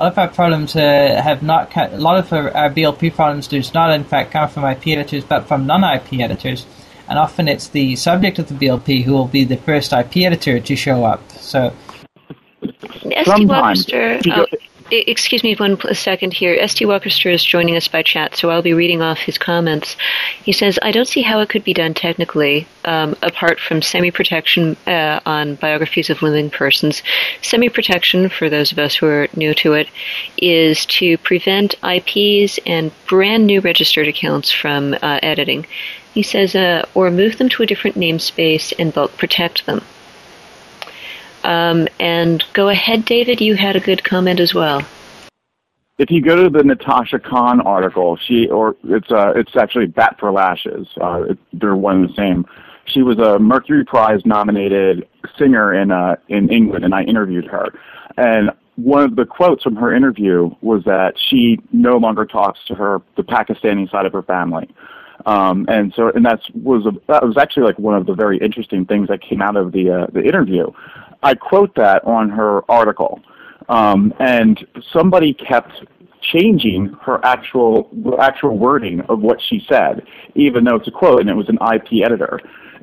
A lot of our problems uh, have not. Ca- a lot of our, our B L P problems do not, in fact, come from I P editors, but from non-I P editors, and often it's the subject of the B L P who will be the first I P editor to show up. So, S T. Walkerster, oh, excuse me one second here. S T. Walkerster is joining us by chat, so I'll be reading off his comments. He says, "I don't see how it could be done technically, um, apart from semi-protection uh, on biographies of living persons. Semi-protection, for those of us who are new to it, is to prevent I Ps and brand new registered accounts from uh, editing." He says, uh, "or move them to a different namespace and bulk protect them." Um, and go ahead, David, you had a good comment as well. If you go to the Natasha Khan article, she or it's uh, it's actually Bat for Lashes. Uh, it, they're one and the same. She was a Mercury Prize nominated singer in uh, in England, and I interviewed her. And one of the quotes from her interview was that she no longer talks to her the Pakistani side of her family. Um, and so, and that's was a, that was actually like one of the very interesting things that came out of the uh, the interview. I quote that on her article, um, and somebody kept changing her actual actual wording of what she said, even though it's a quote and it was an I P editor,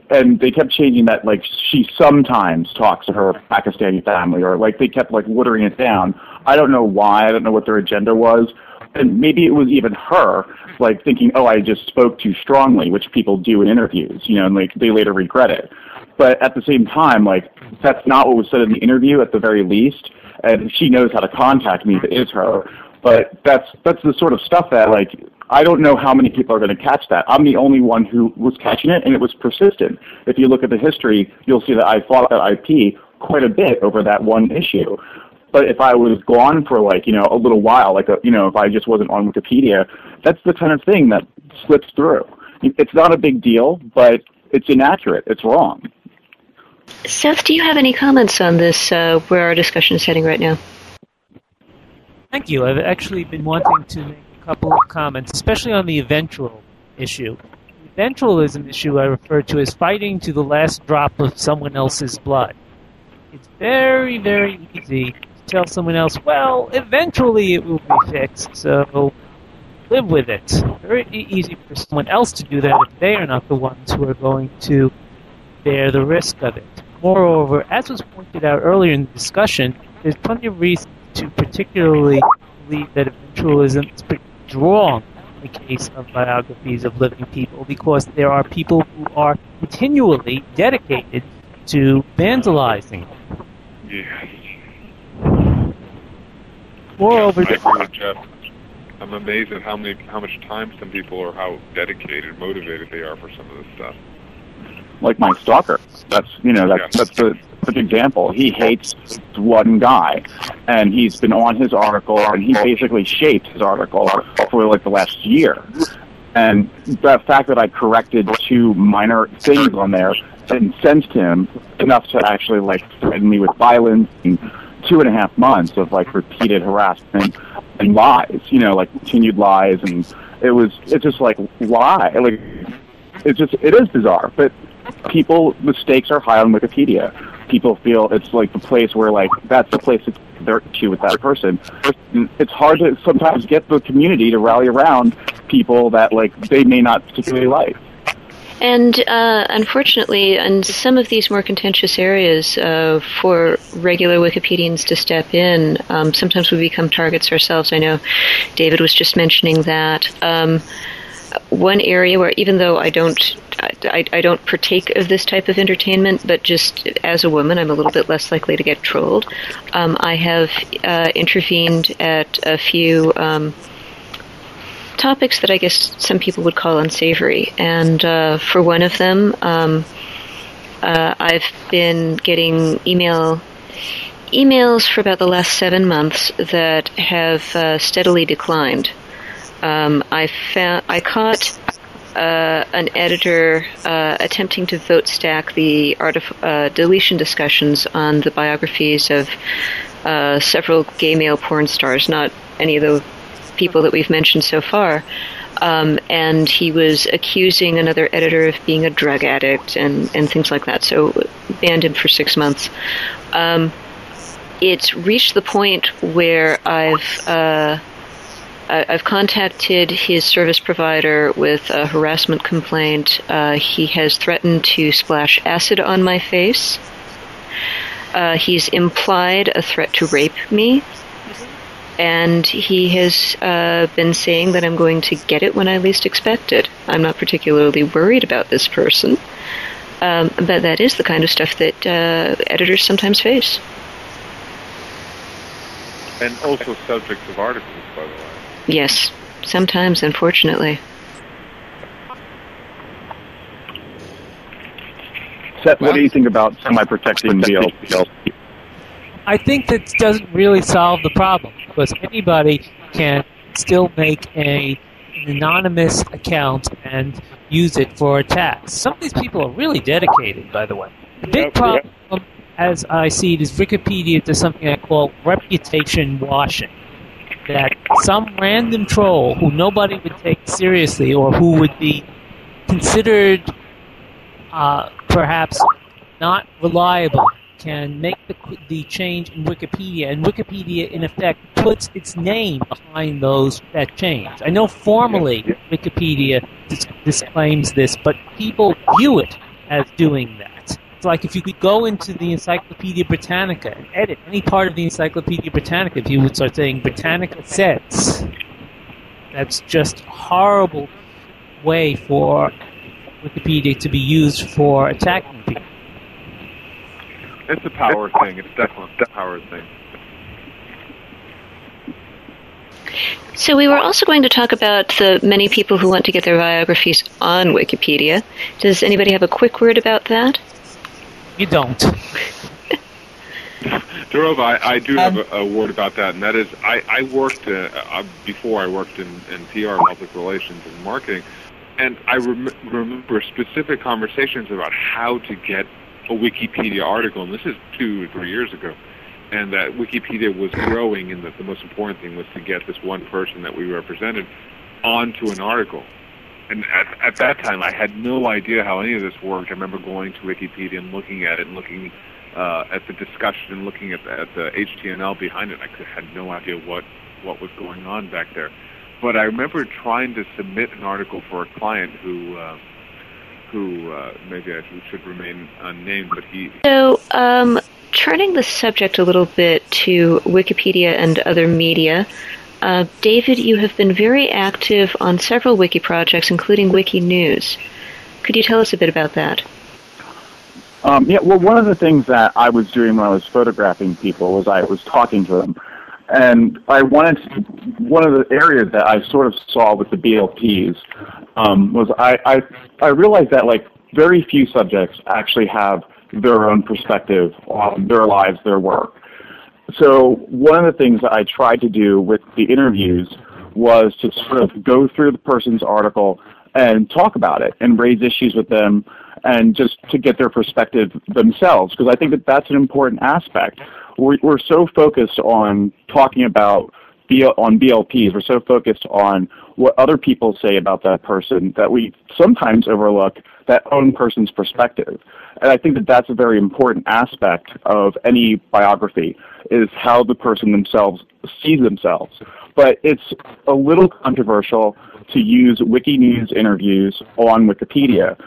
and they kept changing that, like, she sometimes talks to her Pakistani family, or like they kept like watering it down. I don't know why. I don't know what their agenda was. And maybe it was even her, like, thinking, oh, I just spoke too strongly, which people do in interviews, you know, and, like, they later regret it. But at the same time, like, that's not what was said in the interview at the very least, and she knows how to contact me if it is her. But that's that's the sort of stuff that, like, I don't know how many people are going to catch that. I'm the only one who was catching it, and it was persistent. If you look at the history, you'll see that I fought that I P quite a bit over that one issue. But if I was gone for, like, you know, a little while, like, a, you know, if I just wasn't on Wikipedia, that's the kind of thing that slips through. It's not a big deal, but it's inaccurate. It's wrong. Seth, do you have any comments on this, uh, where our discussion is heading right now? Thank you. I've actually been wanting to make couple of comments, especially on the eventual issue. The eventualism issue I refer to as fighting to the last drop of someone else's blood. It's very, very easy to tell someone else, well, eventually it will be fixed, so live with it. Very easy for someone else to do that if they are not the ones who are going to bear the risk of it. Moreover, as was pointed out earlier in the discussion, there's plenty of reason to particularly believe that eventualism is wrong in the case of biographies of living people, because there are people who are continually dedicated to vandalizing. Yeah. Moreover, yeah, I agree with Jeff. I'm amazed at how many, how much time some people are, how dedicated, motivated they are for some of this stuff. Like my stalker. That's you know that's yeah. that's the an example. He hates one guy, and he's been on his article, and he basically shaped his article for like the last year. And the fact that I corrected two minor things on there incensed him enough to actually like threaten me with violence and two and a half months of like repeated harassment and lies. You know, like continued lies, and it was it's just like why like it's just it is bizarre, but. People, mistakes are high on Wikipedia. People feel it's like the place where, like, that's the place that they're to with that person. It's hard to sometimes get the community to rally around people that, like, they may not particularly like. And uh, unfortunately, in some of these more contentious areas, uh, for regular Wikipedians to step in, um, sometimes we become targets ourselves. I know David was just mentioning that. Um, one area where, even though I don't I, I don't partake of this type of entertainment, but just as a woman, I'm a little bit less likely to get trolled. Um, I have uh, intervened at a few um, topics that I guess some people would call unsavory. And uh, for one of them, um, uh, I've been getting email emails for about the last seven months that have uh, steadily declined. Um, I found I caught... Uh, an editor uh, attempting to vote stack the art of uh, deletion discussions on the biographies of uh, several gay male porn stars, not any of the people that we've mentioned so far. Um, and he was accusing another editor of being a drug addict and, and things like that, so banned him for six months. Um, it's reached the point where I've... Uh, I've contacted his service provider with a harassment complaint. Uh, he has threatened to splash acid on my face. Uh, he's implied a threat to rape me. And he has uh, been saying that I'm going to get it when I least expect it. I'm not particularly worried about this person. Um, but that is the kind of stuff that uh, editors sometimes face. And also subjects of articles, by the way. Yes, sometimes, unfortunately. Seth, what do you think about semi-protecting B L P? I think that doesn't really solve the problem, because anybody can still make a, an anonymous account and use it for attacks. Some of these people are really dedicated, by the way. The big problem, as I see it, is Wikipedia does something I call reputation washing. That some random troll who nobody would take seriously or who would be considered uh, perhaps not reliable can make the, the change in Wikipedia, and Wikipedia, in effect, puts its name behind those that change. I know formally Wikipedia dis- disclaims this, but people view it as doing that. Like if you could go into the Encyclopedia Britannica and edit any part of the Encyclopedia Britannica, if you would start saying Britannica says, that's just a horrible way for Wikipedia to be used for attacking people. It's a power thing. It's definitely a power thing. So we were also going to talk about the many people who want to get their biographies on Wikipedia. Does anybody have a quick word about that? You don't. Durova, I, I do have a, a word about that, and that is I, I worked, uh, uh, before I worked in, in P R, public relations, and marketing, and I rem- remember specific conversations about how to get a Wikipedia article, and this is two or three years ago, and that Wikipedia was growing, and that the most important thing was to get this one person that we represented onto an article. And at, at that time, I had no idea how any of this worked. I remember going to Wikipedia and looking at it and looking uh, at the discussion and looking at the, at the H T M L behind it. I had no idea what, what was going on back there. But I remember trying to submit an article for a client who... Uh, who uh, maybe I should remain unnamed, but he... So, um, turning the subject a little bit to Wikipedia and other media, uh, David, you have been very active on several Wiki projects, including Wiki News. Could you tell us a bit about that? Um, yeah, well, one of the things that I was doing when I was photographing people was I was talking to them. And I wanted to, one of the areas that I sort of saw with the B L Ps um, was I, I I realized that like very few subjects actually have their own perspective on their lives, their work. So one of the things that I tried to do with the interviews was to sort of go through the person's article and talk about it and raise issues with them and just to get their perspective themselves, because I think that that's an important aspect. We're, we're so focused on talking about on B L Ps. We're so focused on what other people say about that person that we sometimes overlook that own person's perspective. And I think that that's a very important aspect of any biography, is how the person themselves sees themselves. But it's a little controversial to use Wiki News interviews on Wikipedia,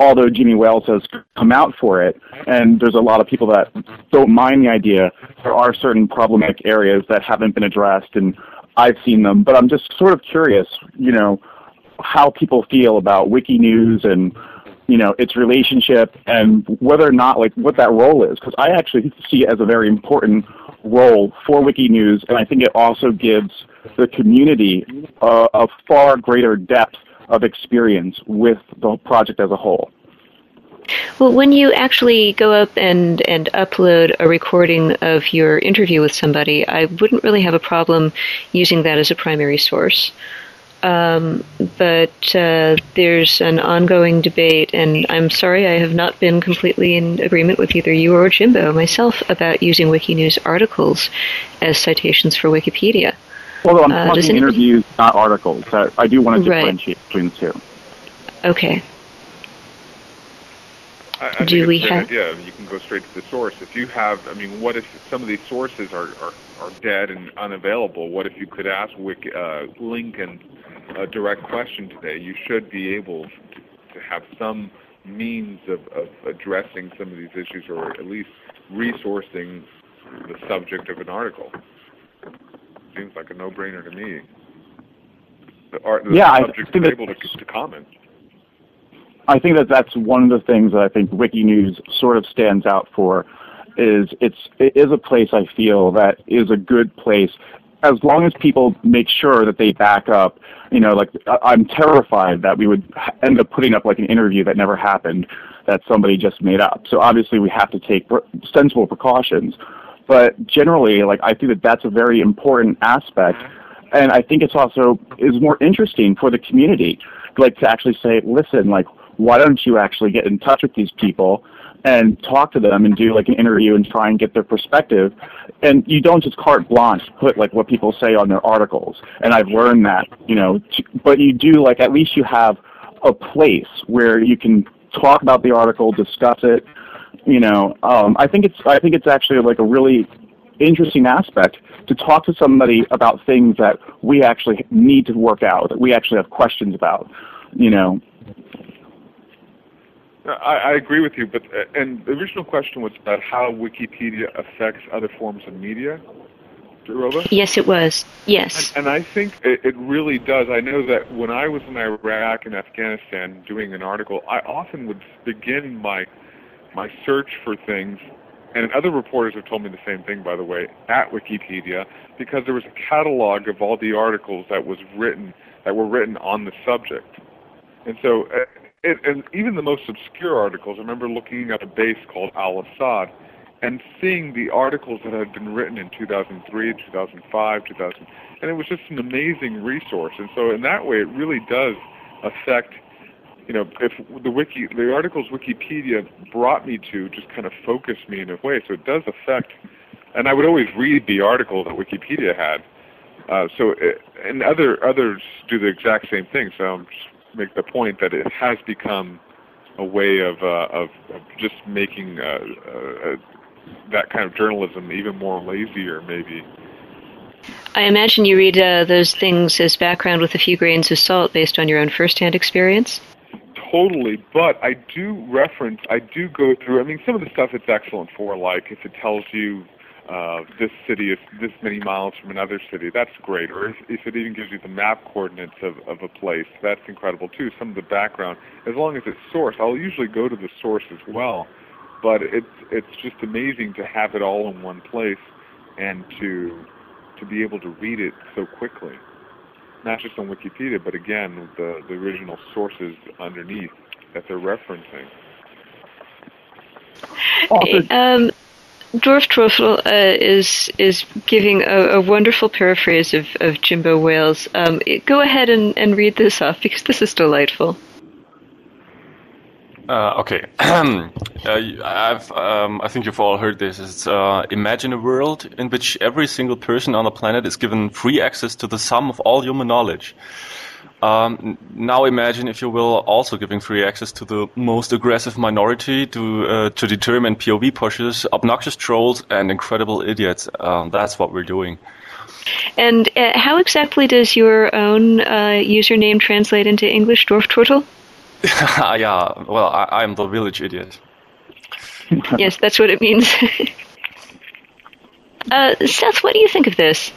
although Jimmy Wales has come out for it, and there's a lot of people that don't mind the idea. There are certain problematic areas that haven't been addressed, and I've seen them. But I'm just sort of curious, you know, how people feel about Wiki News and, you know, its relationship and whether or not, like, what that role is. Because I actually see it as a very important role for Wiki News, and I think it also gives the community uh, a far greater depth of experience with the project as a whole. Well, when you actually go up and, and upload a recording of your interview with somebody, I wouldn't really have a problem using that as a primary source. Um, but uh, there's an ongoing debate, and I'm sorry I have not been completely in agreement with either you or Jimbo myself about using Wikinews articles as citations for Wikipedia. Although I'm uh, talking interviews, not articles. I, I do want to differentiate right. between the two. Okay. I, I do we have... Yeah, you can go straight to the source. If you have, I mean, what if some of these sources are, are, are dead and unavailable? What if you could ask Wiki, uh, Lincoln a direct question today? You should be able to, to have some means of, of addressing some of these issues, or at least resourcing the subject of an article. Seems like a no-brainer to me. The art, the yeah, subjects are able to, to comment. I think that that's one of the things that I think Wiki News sort of stands out for. Is it's it is a place I feel that is a good place, as long as people make sure that they back up. You know, like I'm terrified that we would end up putting up like an interview that never happened, that somebody just made up. So obviously we have to take sensible precautions. But generally, like I think that that's a very important aspect, and I think it's also is more interesting for the community, like to actually say, listen, like why don't you actually get in touch with these people and talk to them and do like an interview and try and get their perspective, and you don't just carte blanche put like what people say on their articles. And I've learned that, you know, but you do like at least you have a place where you can talk about the article, discuss it. You know, um, I think it's I think it's actually like a really interesting aspect to talk to somebody about things that we actually need to work out, that we actually have questions about. You know, I, I agree with you, but and the original question was about how Wikipedia affects other forms of media. Durova? Yes, it was. Yes, and, and I think it, it really does. I know that when I was in Iraq and Afghanistan doing an article, I often would begin my my search for things, and other reporters have told me the same thing, by the way, at Wikipedia, because there was a catalog of all the articles that was written, that were written on the subject. And so, it, and even the most obscure articles, I remember looking at a base called Al-Assad, and seeing the articles that had been written in two thousand three, two thousand five, two thousand, and it was just an amazing resource. And so in that way, it really does affect. You know, if the wiki, the articles Wikipedia brought me to just kind of focused me in a way, so it does affect and I would always read the article that Wikipedia had. Uh, so, it, and other others do the exact same thing. So I'll just make the point that it has become a way of uh, of, of just making uh, uh, that kind of journalism even more lazier, maybe. I imagine you read uh, those things as background with a few grains of salt based on your own first-hand experience? Totally, but I do reference, I do go through, I mean, some of the stuff it's excellent for, like if it tells you uh, this city is this many miles from another city, that's great. Or if, if it even gives you the map coordinates of, of a place, that's incredible too. Some of the background, as long as it's sourced, I'll usually go to the source as well. But it's it's just amazing to have it all in one place and to to be able to read it so quickly. Not just on Wikipedia, but again, with the, the original sources underneath that they're referencing. Um, Dorftrottel uh, is is giving a, a wonderful paraphrase of, of Jimbo Wales. Um, go ahead and, and read this off, because this is delightful. Uh, okay. uh, I've, um, I think you've all heard this. It's, uh, imagine a world in which every single person on the planet is given free access to the sum of all human knowledge. Um, now imagine, if you will, also giving free access to the most aggressive minority to uh, to determine P O V pushers, obnoxious trolls, and incredible idiots. Um, that's what we're doing. And uh, how exactly does your own uh, username translate into English, Dorftrottel? Yeah, well, I, I'm the village idiot. Yes, that's what it means. uh, Seth, what do you think of this?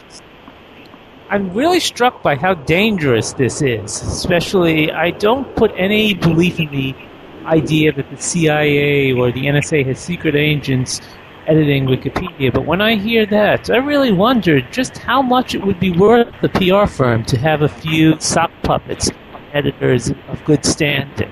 I'm really struck by how dangerous this is, especially I don't put any belief in the idea that the C I A or the N S A has secret agents editing Wikipedia, but when I hear that, I really wonder just how much it would be worth the P R firm to have a few sock puppets editors of good standing.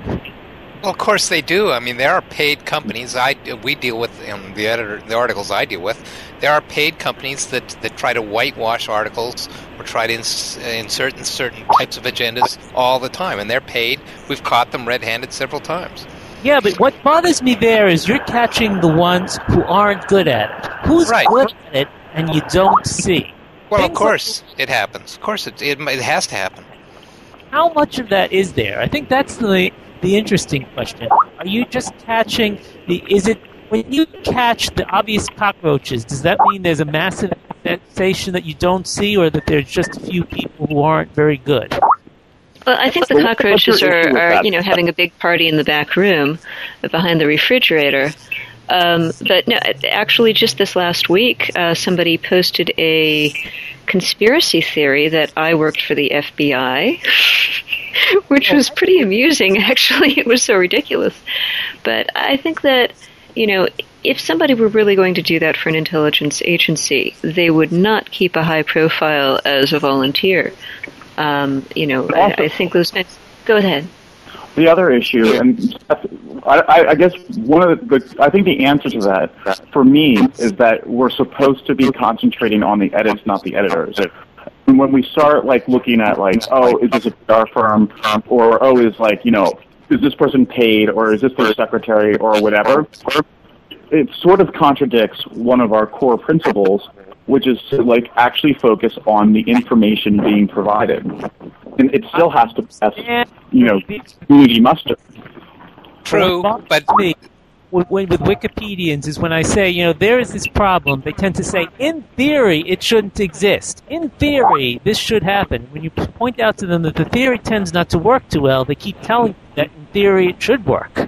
Well, of course they do. I mean, there are paid companies. I we deal with um, the editor, the articles I deal with. There are paid companies that, that try to whitewash articles or try to ins, insert in certain types of agendas all the time, and they're paid. We've caught them red-handed several times. Yeah, but what bothers me there is you're catching the ones who aren't good at it. Who's right. good at it, and you don't see. Well, Things of course like- it happens. Of course it, it it has to happen. How much of that is there? I think that's the the interesting question. Are you just catching the? Is it when you catch the obvious cockroaches? Does that mean there's a massive sensation that you don't see, or that there's just a few people who aren't very good? Well, I think the cockroaches are, are you know having a big party in the back room, behind the refrigerator. Um, but no, actually, just this last week, uh, somebody posted a conspiracy theory that I worked for the F B I, which was pretty amusing, actually. It was so ridiculous. But I think that, you know, if somebody were really going to do that for an intelligence agency, they would not keep a high profile as a volunteer. Um, you know, I, I think those guys... Go ahead. The other issue, and I, I guess one of the, the, I think the answer to that for me is that we're supposed to be concentrating on the edits, not the editors. And when we start like looking at like, oh, is this a P R firm, or oh, is like you know, is this person paid, or is this their secretary, or whatever, it sort of contradicts one of our core principles, which is to like actually focus on the information being provided, and it still has to pass, you know, community muster. True, but me with, with Wikipedians is when I say, you know, there is this problem. They tend to say, in theory, it shouldn't exist. In theory, this should happen. When you point out to them that the theory tends not to work too well, they keep telling you that in theory it should work.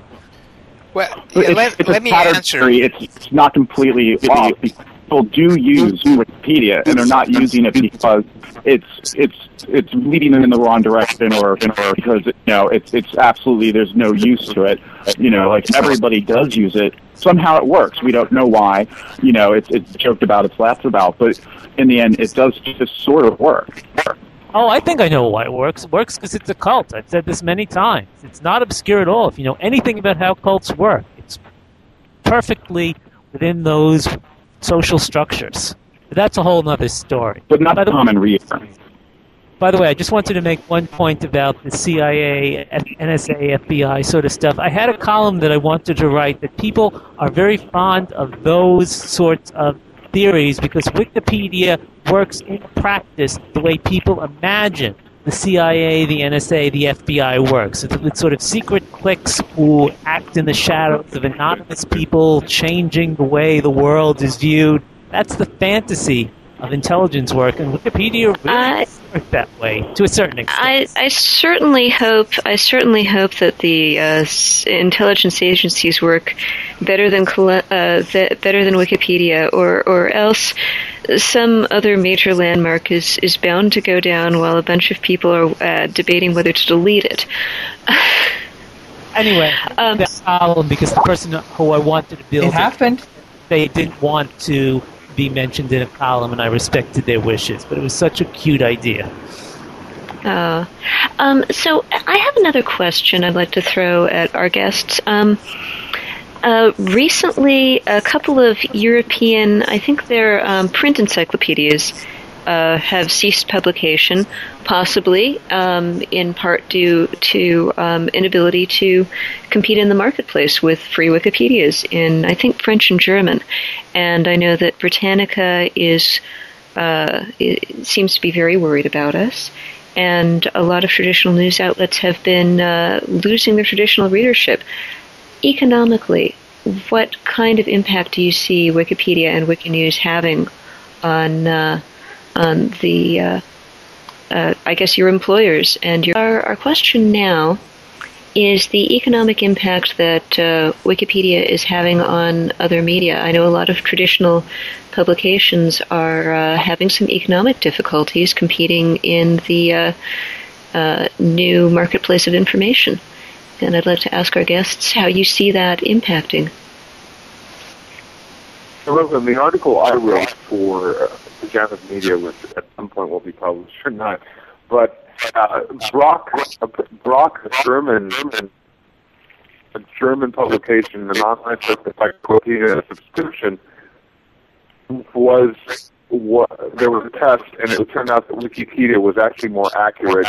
Well, yeah, it's, let, it's let me answer. Theory. It's, it's not completely off. People do use Wikipedia, and they're not using it because it's it's it's leading them in the wrong direction, or, or because you know it's it's absolutely there's no use to it. You know, like everybody does use it. Somehow it works. We don't know why. You know, it's it's joked about, it's laughed about, but in the end, it does just sort of work. Oh, I think I know why it works. It works because it's a cult. I've said this many times. It's not obscure at all. If you know anything about how cults work, it's perfectly within those social structures. But that's a whole other story. But not by the common reader. By the way, I just wanted to make one point about the C I A, N S A, F B I sort of stuff. I had a column that I wanted to write that people are very fond of those sorts of theories because Wikipedia works in practice the way people imagine the C I A, the N S A, the F B I works. It's, it's sort of secret cliques who act in the shadows of anonymous people, changing the way the world is viewed. That's the fantasy of intelligence work, and Wikipedia really uh, works that way to a certain extent. I, I certainly hope. I certainly hope that the uh, intelligence agencies work better than uh, better than Wikipedia, or or else some other major landmark is is bound to go down while a bunch of people are uh, debating whether to delete it. Anyway, um, that's a problem because the person who I wanted to build it happened. They didn't want to be mentioned in a column, and I respected their wishes, but it was such a cute idea. Uh, um, so I have another question I'd like to throw at our guests. Um, uh, recently, a couple of European, I think they're um, print encyclopedias, uh, have ceased publication, possibly um, in part due to um, inability to compete in the marketplace with free Wikipedias in, I think, French and German. And I know that Britannica is uh, it seems to be very worried about us, and a lot of traditional news outlets have been uh, losing their traditional readership. Economically, what kind of impact do you see Wikipedia and Wiki News having on uh, on the, uh, uh, I guess, your employers? And your our, our question now is the economic impact that uh, Wikipedia is having on other media. I know a lot of traditional publications are uh, having some economic difficulties competing in the uh, uh, new marketplace of information. And I'd like to ask our guests how you see that impacting. Well, in the article I wrote for uh, the Jam of Media, which at some point will be published or not, but uh, Brock, uh, Brock, a German, a German publication, an online encyclopedia and subscription, was what, there was a test, and it turned out that Wikipedia was actually more accurate,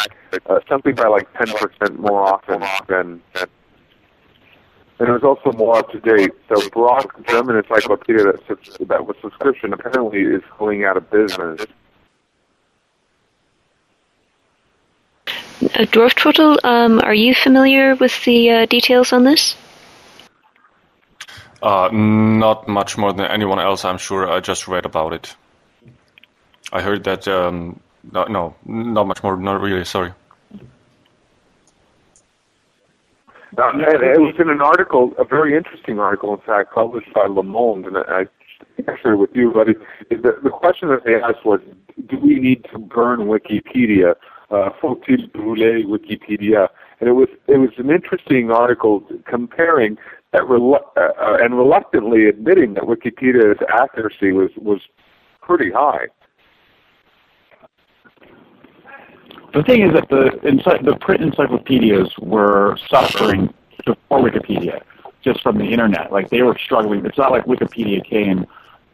uh, something by like ten percent more often than. than And it was also more up to date. So Brock, German encyclopedia that, that was subscription, apparently is going out of business. Uh, Dorftrottel, um, are you familiar with the uh, details on this? Uh, not much more than anyone else, I'm sure. I just read about it. I heard that. Um, no, no, not much more. Not really. Sorry. Now, it was in an article, a very interesting article, in fact, published by Le Monde, and I shared it with you, buddy. The, the question that they asked was, do we need to burn Wikipedia? Uh, faut-il brûler Wikipedia? And it was it was an interesting article comparing that relu- uh, and reluctantly admitting that Wikipedia's accuracy was, was pretty high. The thing is that the, the print encyclopedias were suffering before Wikipedia, just from the internet. Like, they were struggling. It's not like Wikipedia came,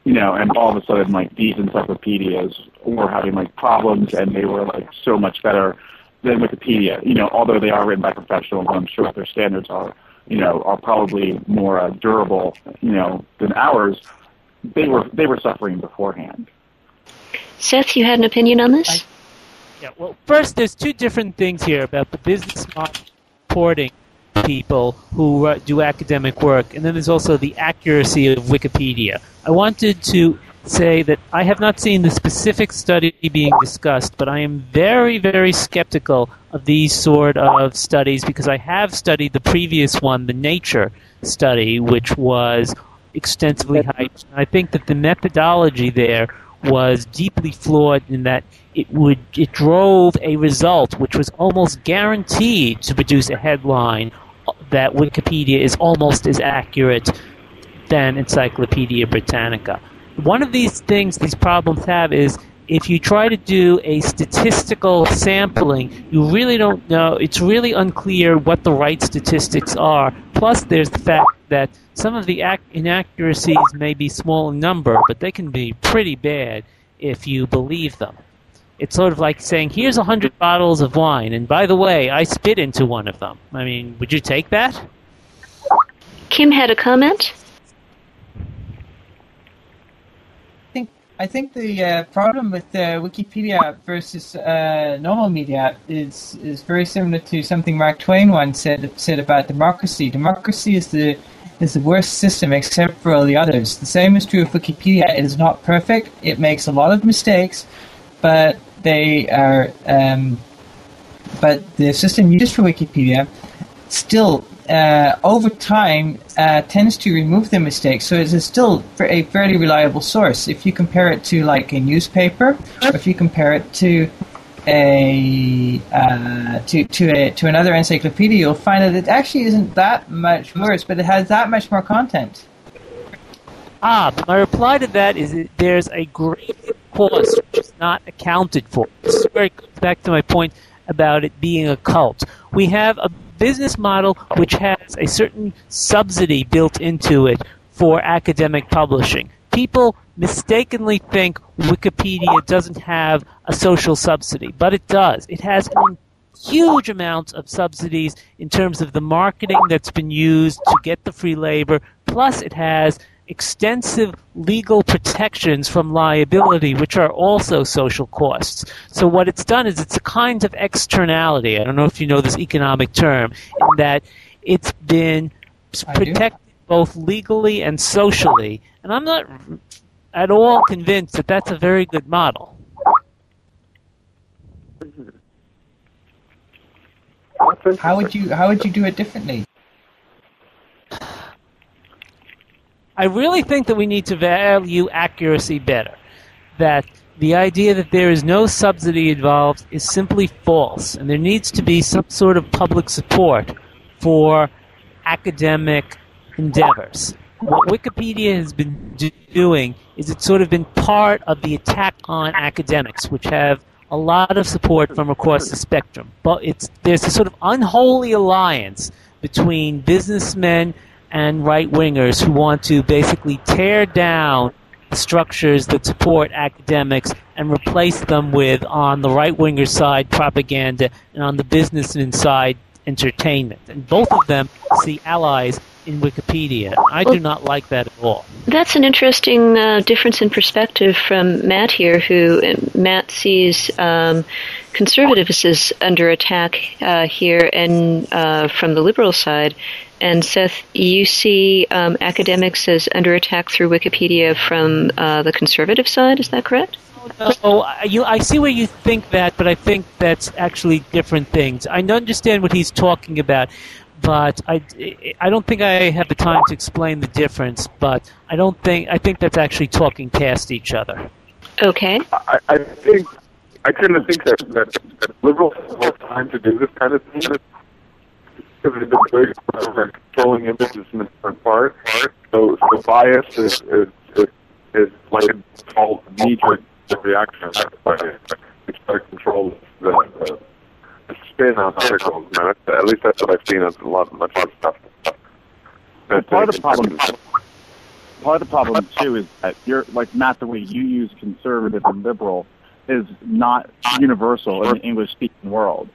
you know, and all of a sudden, like, these encyclopedias were having, like, problems, and they were, like, so much better than Wikipedia. You know, although they are written by professionals, I'm sure their standards are, you know, are probably more uh, durable, you know, than ours. They were, they were suffering beforehand. Seth, you had an opinion on this? I- Yeah, well, first, there's two different things here about the business model reporting people who uh, do academic work, and then there's also the accuracy of Wikipedia. I wanted to say that I have not seen the specific study being discussed, but I am very, very skeptical of these sort of studies because I have studied the previous one, the Nature study, which was extensively hyped. I think that the methodology there was deeply flawed in that it would it drove a result which was almost guaranteed to produce a headline that Wikipedia is almost as accurate than Encyclopedia Britannica. One of these things these problems have is if you try to do a statistical sampling, you really don't know, it's really unclear what the right statistics are. Plus there's the fact that some of the inaccuracies may be small in number, but they can be pretty bad if you believe them. It's sort of like saying, here's one hundred bottles of wine, and by the way, I spit into one of them. I mean, would you take that? Kim had a comment? think I think the uh, problem with uh, Wikipedia versus uh, normal media is is very similar to something Mark Twain once said said about democracy. Democracy is the is the worst system except for all the others. The same is true of Wikipedia. It is not perfect. It makes a lot of mistakes, but they are. Um, but the system used for Wikipedia still. Uh, over time, uh, tends to remove the mistakes, so it is still a fairly reliable source. If you compare it to, like, a newspaper, or if you compare it to a uh, to to a to another encyclopedia, you'll find that it actually isn't that much worse, but it has that much more content. Ah, my reply to that is that there's a great cost which is not accounted for. This is where it goes back to my point about it being a cult. We have a business model which has a certain subsidy built into it for academic publishing. People mistakenly think Wikipedia doesn't have a social subsidy, but it does. It has huge amounts of subsidies in terms of the marketing that's been used to get the free labor, plus it has extensive legal protections from liability, which are also social costs. So what it's done is it's a kind of externality. I don't know if you know this economic term, in that it's been protected both legally and socially. And I'm not at all convinced that that's a very good model. How would you, how would you do it differently? I really think that we need to value accuracy better, that the idea that there is no subsidy involved is simply false, and there needs to be some sort of public support for academic endeavors. What Wikipedia has been do- doing is it's sort of been part of the attack on academics, which have a lot of support from across the spectrum. But it's, there's a sort of unholy alliance between businessmen and right-wingers who want to basically tear down the structures that support academics and replace them with, on the right-winger side, propaganda, and on the businessman side, entertainment. And both of them see allies in Wikipedia. I well, do not like that at all. That's an interesting uh, difference in perspective from Matt here, who uh, Matt sees um, conservatives as under attack uh, here and uh, from the liberal side. And Seth, you see um, academics as under attack through Wikipedia from uh, the conservative side, is that correct? No, no, you, I see where you think that, but I think that's actually different things. I understand what he's talking about, but I, I don't think I have the time to explain the difference, but I don't think I think that's actually talking past each other. Okay. I, I think I tend to think that, that, that liberals have more time to do this kind of thing. Because it's a very uh, controlling images in the front part. So, so bias is, is, is, is like a default knee-jerk reaction. It's trying to control the, the, the spin on articles. Now, at least that's what I've seen in a lot of much of stuff. Well, part, of the problem, part of the problem, too, is that you're, like, not the way you use conservative and liberal is not universal in the English-speaking world.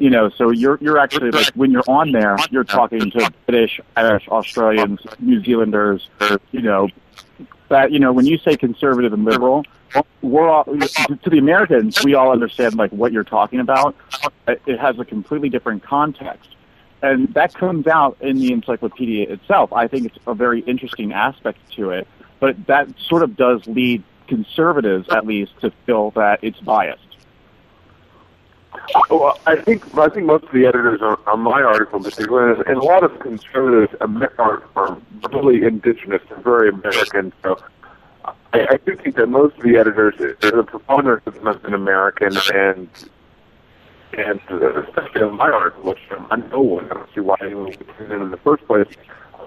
You know, so you're you're actually, like, when you're on there, you're talking to British, Irish, Australians, New Zealanders, you know. But, you know, when you say conservative and liberal, we're all, to the Americans, we all understand, like, what you're talking about. It has a completely different context. And that comes out in the encyclopedia itself. I think it's a very interesting aspect to it. But that sort of does lead conservatives, at least, to feel that it's biased. Well, I think I think most of the editors on, on my article, particularly, and a lot of conservatives are, are really indigenous and very American. So I, I do think that most of the editors, the proponents of them have been American, and and uh, especially on my article, which I know one. I don't see why anyone would put in in the first place.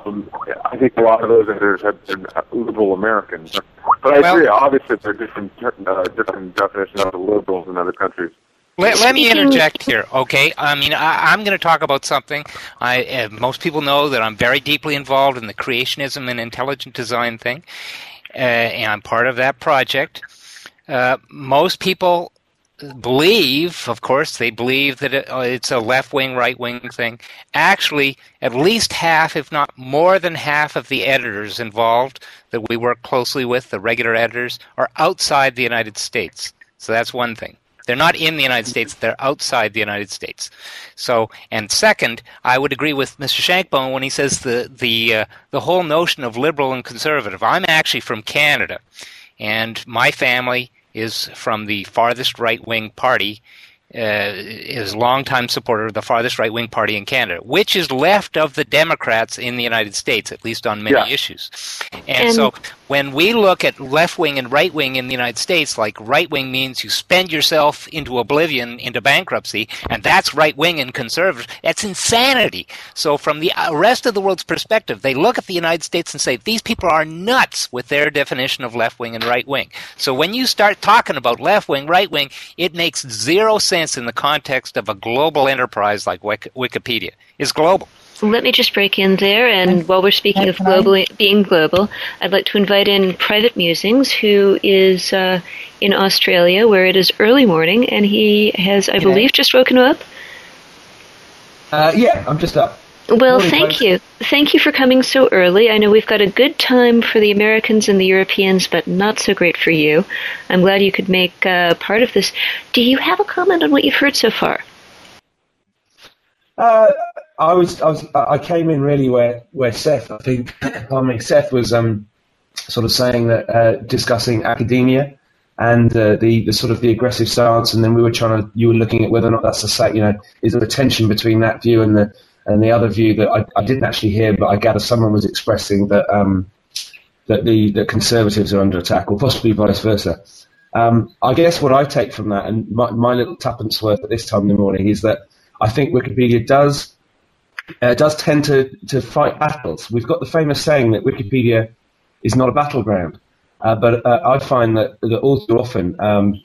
Um, I think a lot of those editors have been liberal Americans, but I well, agree. Obviously, there are different uh, different definitions of the liberals in other countries. Let, let me interject here, okay? I mean, I, I'm going to talk about something. I, uh, most people know that I'm very deeply involved in the creationism and intelligent design thing, uh, and I'm part of that project. Uh, most people believe, of course, they believe that it, it's a left-wing, right-wing thing. Actually, at least half, if not more than half of the editors involved that we work closely with, the regular editors, are outside the United States. So that's one thing. They're not in the United States. They're outside the United States. So, and second, I would agree with Mister Shankbone when he says the the uh, the whole notion of liberal and conservative. I'm actually from Canada, and my family is from the farthest right-wing party, uh, is a longtime supporter of the farthest right-wing party in Canada, which is left of the Democrats in the United States, at least on many yeah. issues. And, and so when we look at left-wing and right-wing in the United States, like right-wing means you spend yourself into oblivion, into bankruptcy, and that's right-wing and conservative. That's insanity. So from the rest of the world's perspective, they look at the United States and say, these people are nuts with their definition of left-wing and right-wing. So when you start talking about left-wing, right-wing, it makes zero sense in the context of a global enterprise like Wik- Wikipedia. It's global. Let me just break in there, and while we're speaking of global, being global, I'd like to invite in Private Musings, who is uh, in Australia, where it is early morning, and he has, I believe, just woken up. Uh, yeah, I'm just up. Well, thank you. Thank you for coming so early. I know we've got a good time for the Americans and the Europeans, but not so great for you. I'm glad you could make uh, part of this. Do you have a comment on what you've heard so far? Uh, I was, I was, I came in really where, where Seth, I think, I mean, Seth was um, sort of saying that, uh, discussing academia and uh, the, the sort of the aggressive stance, and then we were trying to, you were looking at whether or not that's the, you know, is there a tension between that view and the, and the other view that I, I didn't actually hear, but I gather someone was expressing that um, that the that conservatives are under attack, or possibly vice versa. Um, I guess what I take from that, and my, my little tuppence worth at this time in the morning, is that I think Wikipedia does uh, does tend to, to fight battles. We've got the famous saying that Wikipedia is not a battleground, uh, but uh, I find that, that all too often, um,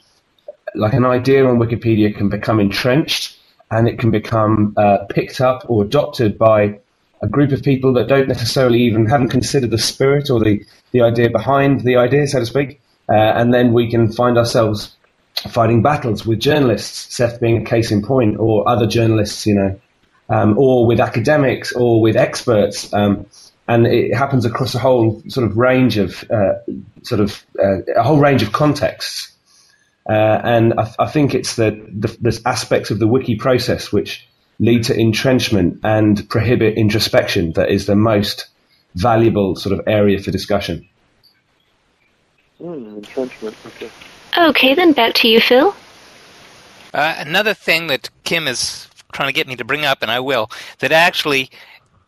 like an idea on Wikipedia can become entrenched, and it can become uh, picked up or adopted by a group of people that don't necessarily even, haven't considered the spirit or the, the idea behind the idea, so to speak, uh, and then we can find ourselves fighting battles with journalists, Seth being a case in point, or other journalists, you know, um, or with academics or with experts, um, and it happens across a whole sort of range of, uh, sort of, uh, a whole range of contexts. Uh, and I, th- I think it's the, the, the aspects of the wiki process which lead to entrenchment and prohibit introspection that is the most valuable sort of area for discussion. Mm, entrenchment, okay. Okay, then back to you, Phil. Uh, another thing that Kim is trying to get me to bring up, and I will, that actually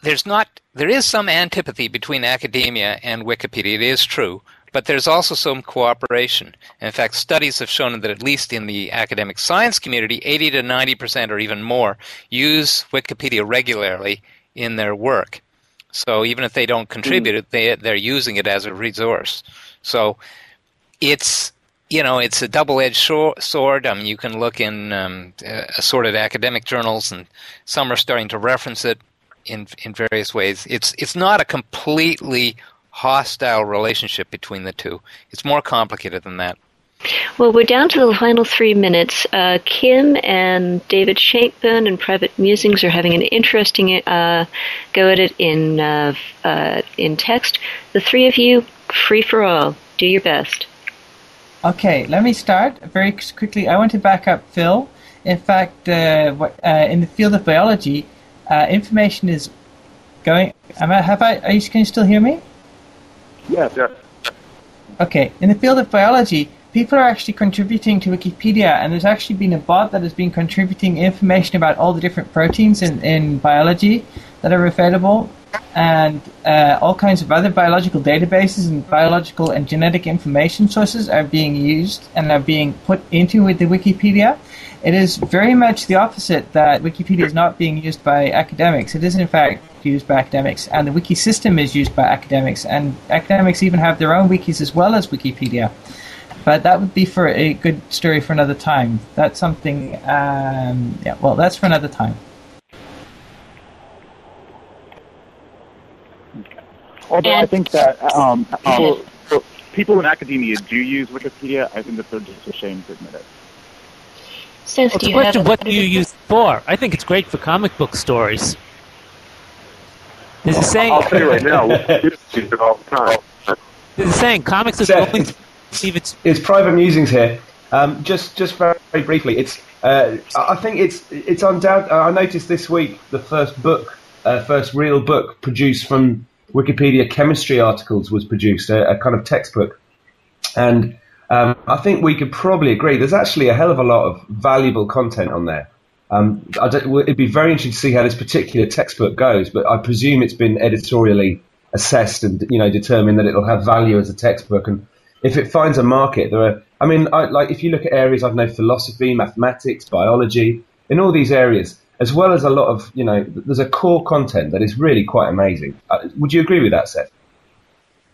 there's not, there is some antipathy between academia and Wikipedia. It is true. But there's also some cooperation. In fact, studies have shown that at least in the academic science community, eighty to ninety percent or even more use Wikipedia regularly in their work. So even if they don't contribute it, they, they're using it as a resource. So it's, you know, it's a double-edged sword. I mean, you can look in um, assorted academic journals, and some are starting to reference it in in various ways. It's it's not a completely hostile relationship between the two. It's more complicated than that. Well, we're down to the final three minutes. Uh, Kim and David Shankbone and Private Musings are having an interesting uh, go at it in uh, uh, in text. The three of you, free for all. Do your best. Okay, let me start very quickly. I want to back up Phil. In fact, uh, what, uh, in the field of biology, uh, information is going. Am I, have I? Are you, can you still hear me? Yeah, yeah. Okay. In the field of biology, people are actually contributing to Wikipedia, and there's actually been a bot that has been contributing information about all the different proteins in, in biology that are available, and uh, all kinds of other biological databases and biological and genetic information sources are being used and are being put into with the Wikipedia. It is very much the opposite, that Wikipedia is not being used by academics. It is, in fact, used by academics, and the wiki system is used by academics, and academics even have their own wikis as well as Wikipedia. But that would be for a good story for another time. That's something, um, yeah, well, that's for another time. Although I think that um, people, people in academia do use Wikipedia, I think that they're just ashamed to admit it. Seth, well, do you have a what do you use for? I think it's great for comic book stories. There's a saying. I'll tell you right now, we use it all the time. There's a saying, comics are Seth, only if it's it's Private Musings here. Um, just just very, very briefly, it's uh, I think it's it's undoubted. I noticed this week the first book, uh, first real book produced from Wikipedia chemistry articles was produced, a, a kind of textbook, and um, I think we could probably agree there's actually a hell of a lot of valuable content on there. Um, I don't, it'd be very interesting to see how this particular textbook goes, but I presume it's been editorially assessed and you know determined that it'll have value as a textbook, and if it finds a market, there are. I mean, I, like if you look at areas, I don't know, philosophy, mathematics, biology, in all these areas, as well as a lot of, you know, there's a core content that is really quite amazing. Uh, would you agree with that, Seth?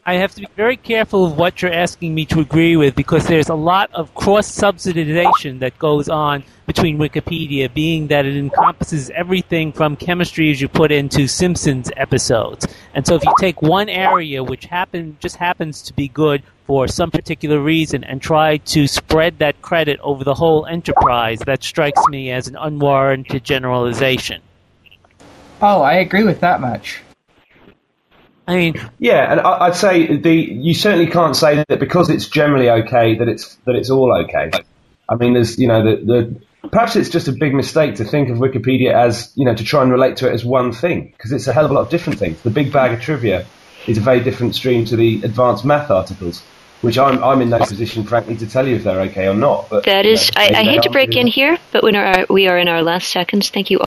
I have to be very careful of what you're asking me to agree with because there's a lot of cross-subsidization that goes on between Wikipedia, being that it encompasses everything from chemistry, as you put, into Simpsons episodes. And so if you take one area which happen, just happens to be good for some particular reason and try to spread that credit over the whole enterprise, that strikes me as an unwarranted generalization. Oh, I agree with that much. I mean, yeah, and I'd say the you certainly can't say that because it's generally okay that it's that it's all okay. I mean, there's you know the, the perhaps it's just a big mistake to think of Wikipedia as you know to try and relate to it as one thing because it's a hell of a lot of different things. The big bag of trivia is a very different stream to the advanced math articles, which I'm I'm in no position, frankly, to tell you if they're okay or not. But that is, you know, I, I hate to break in here, but when our, we are in our last seconds. Thank you all.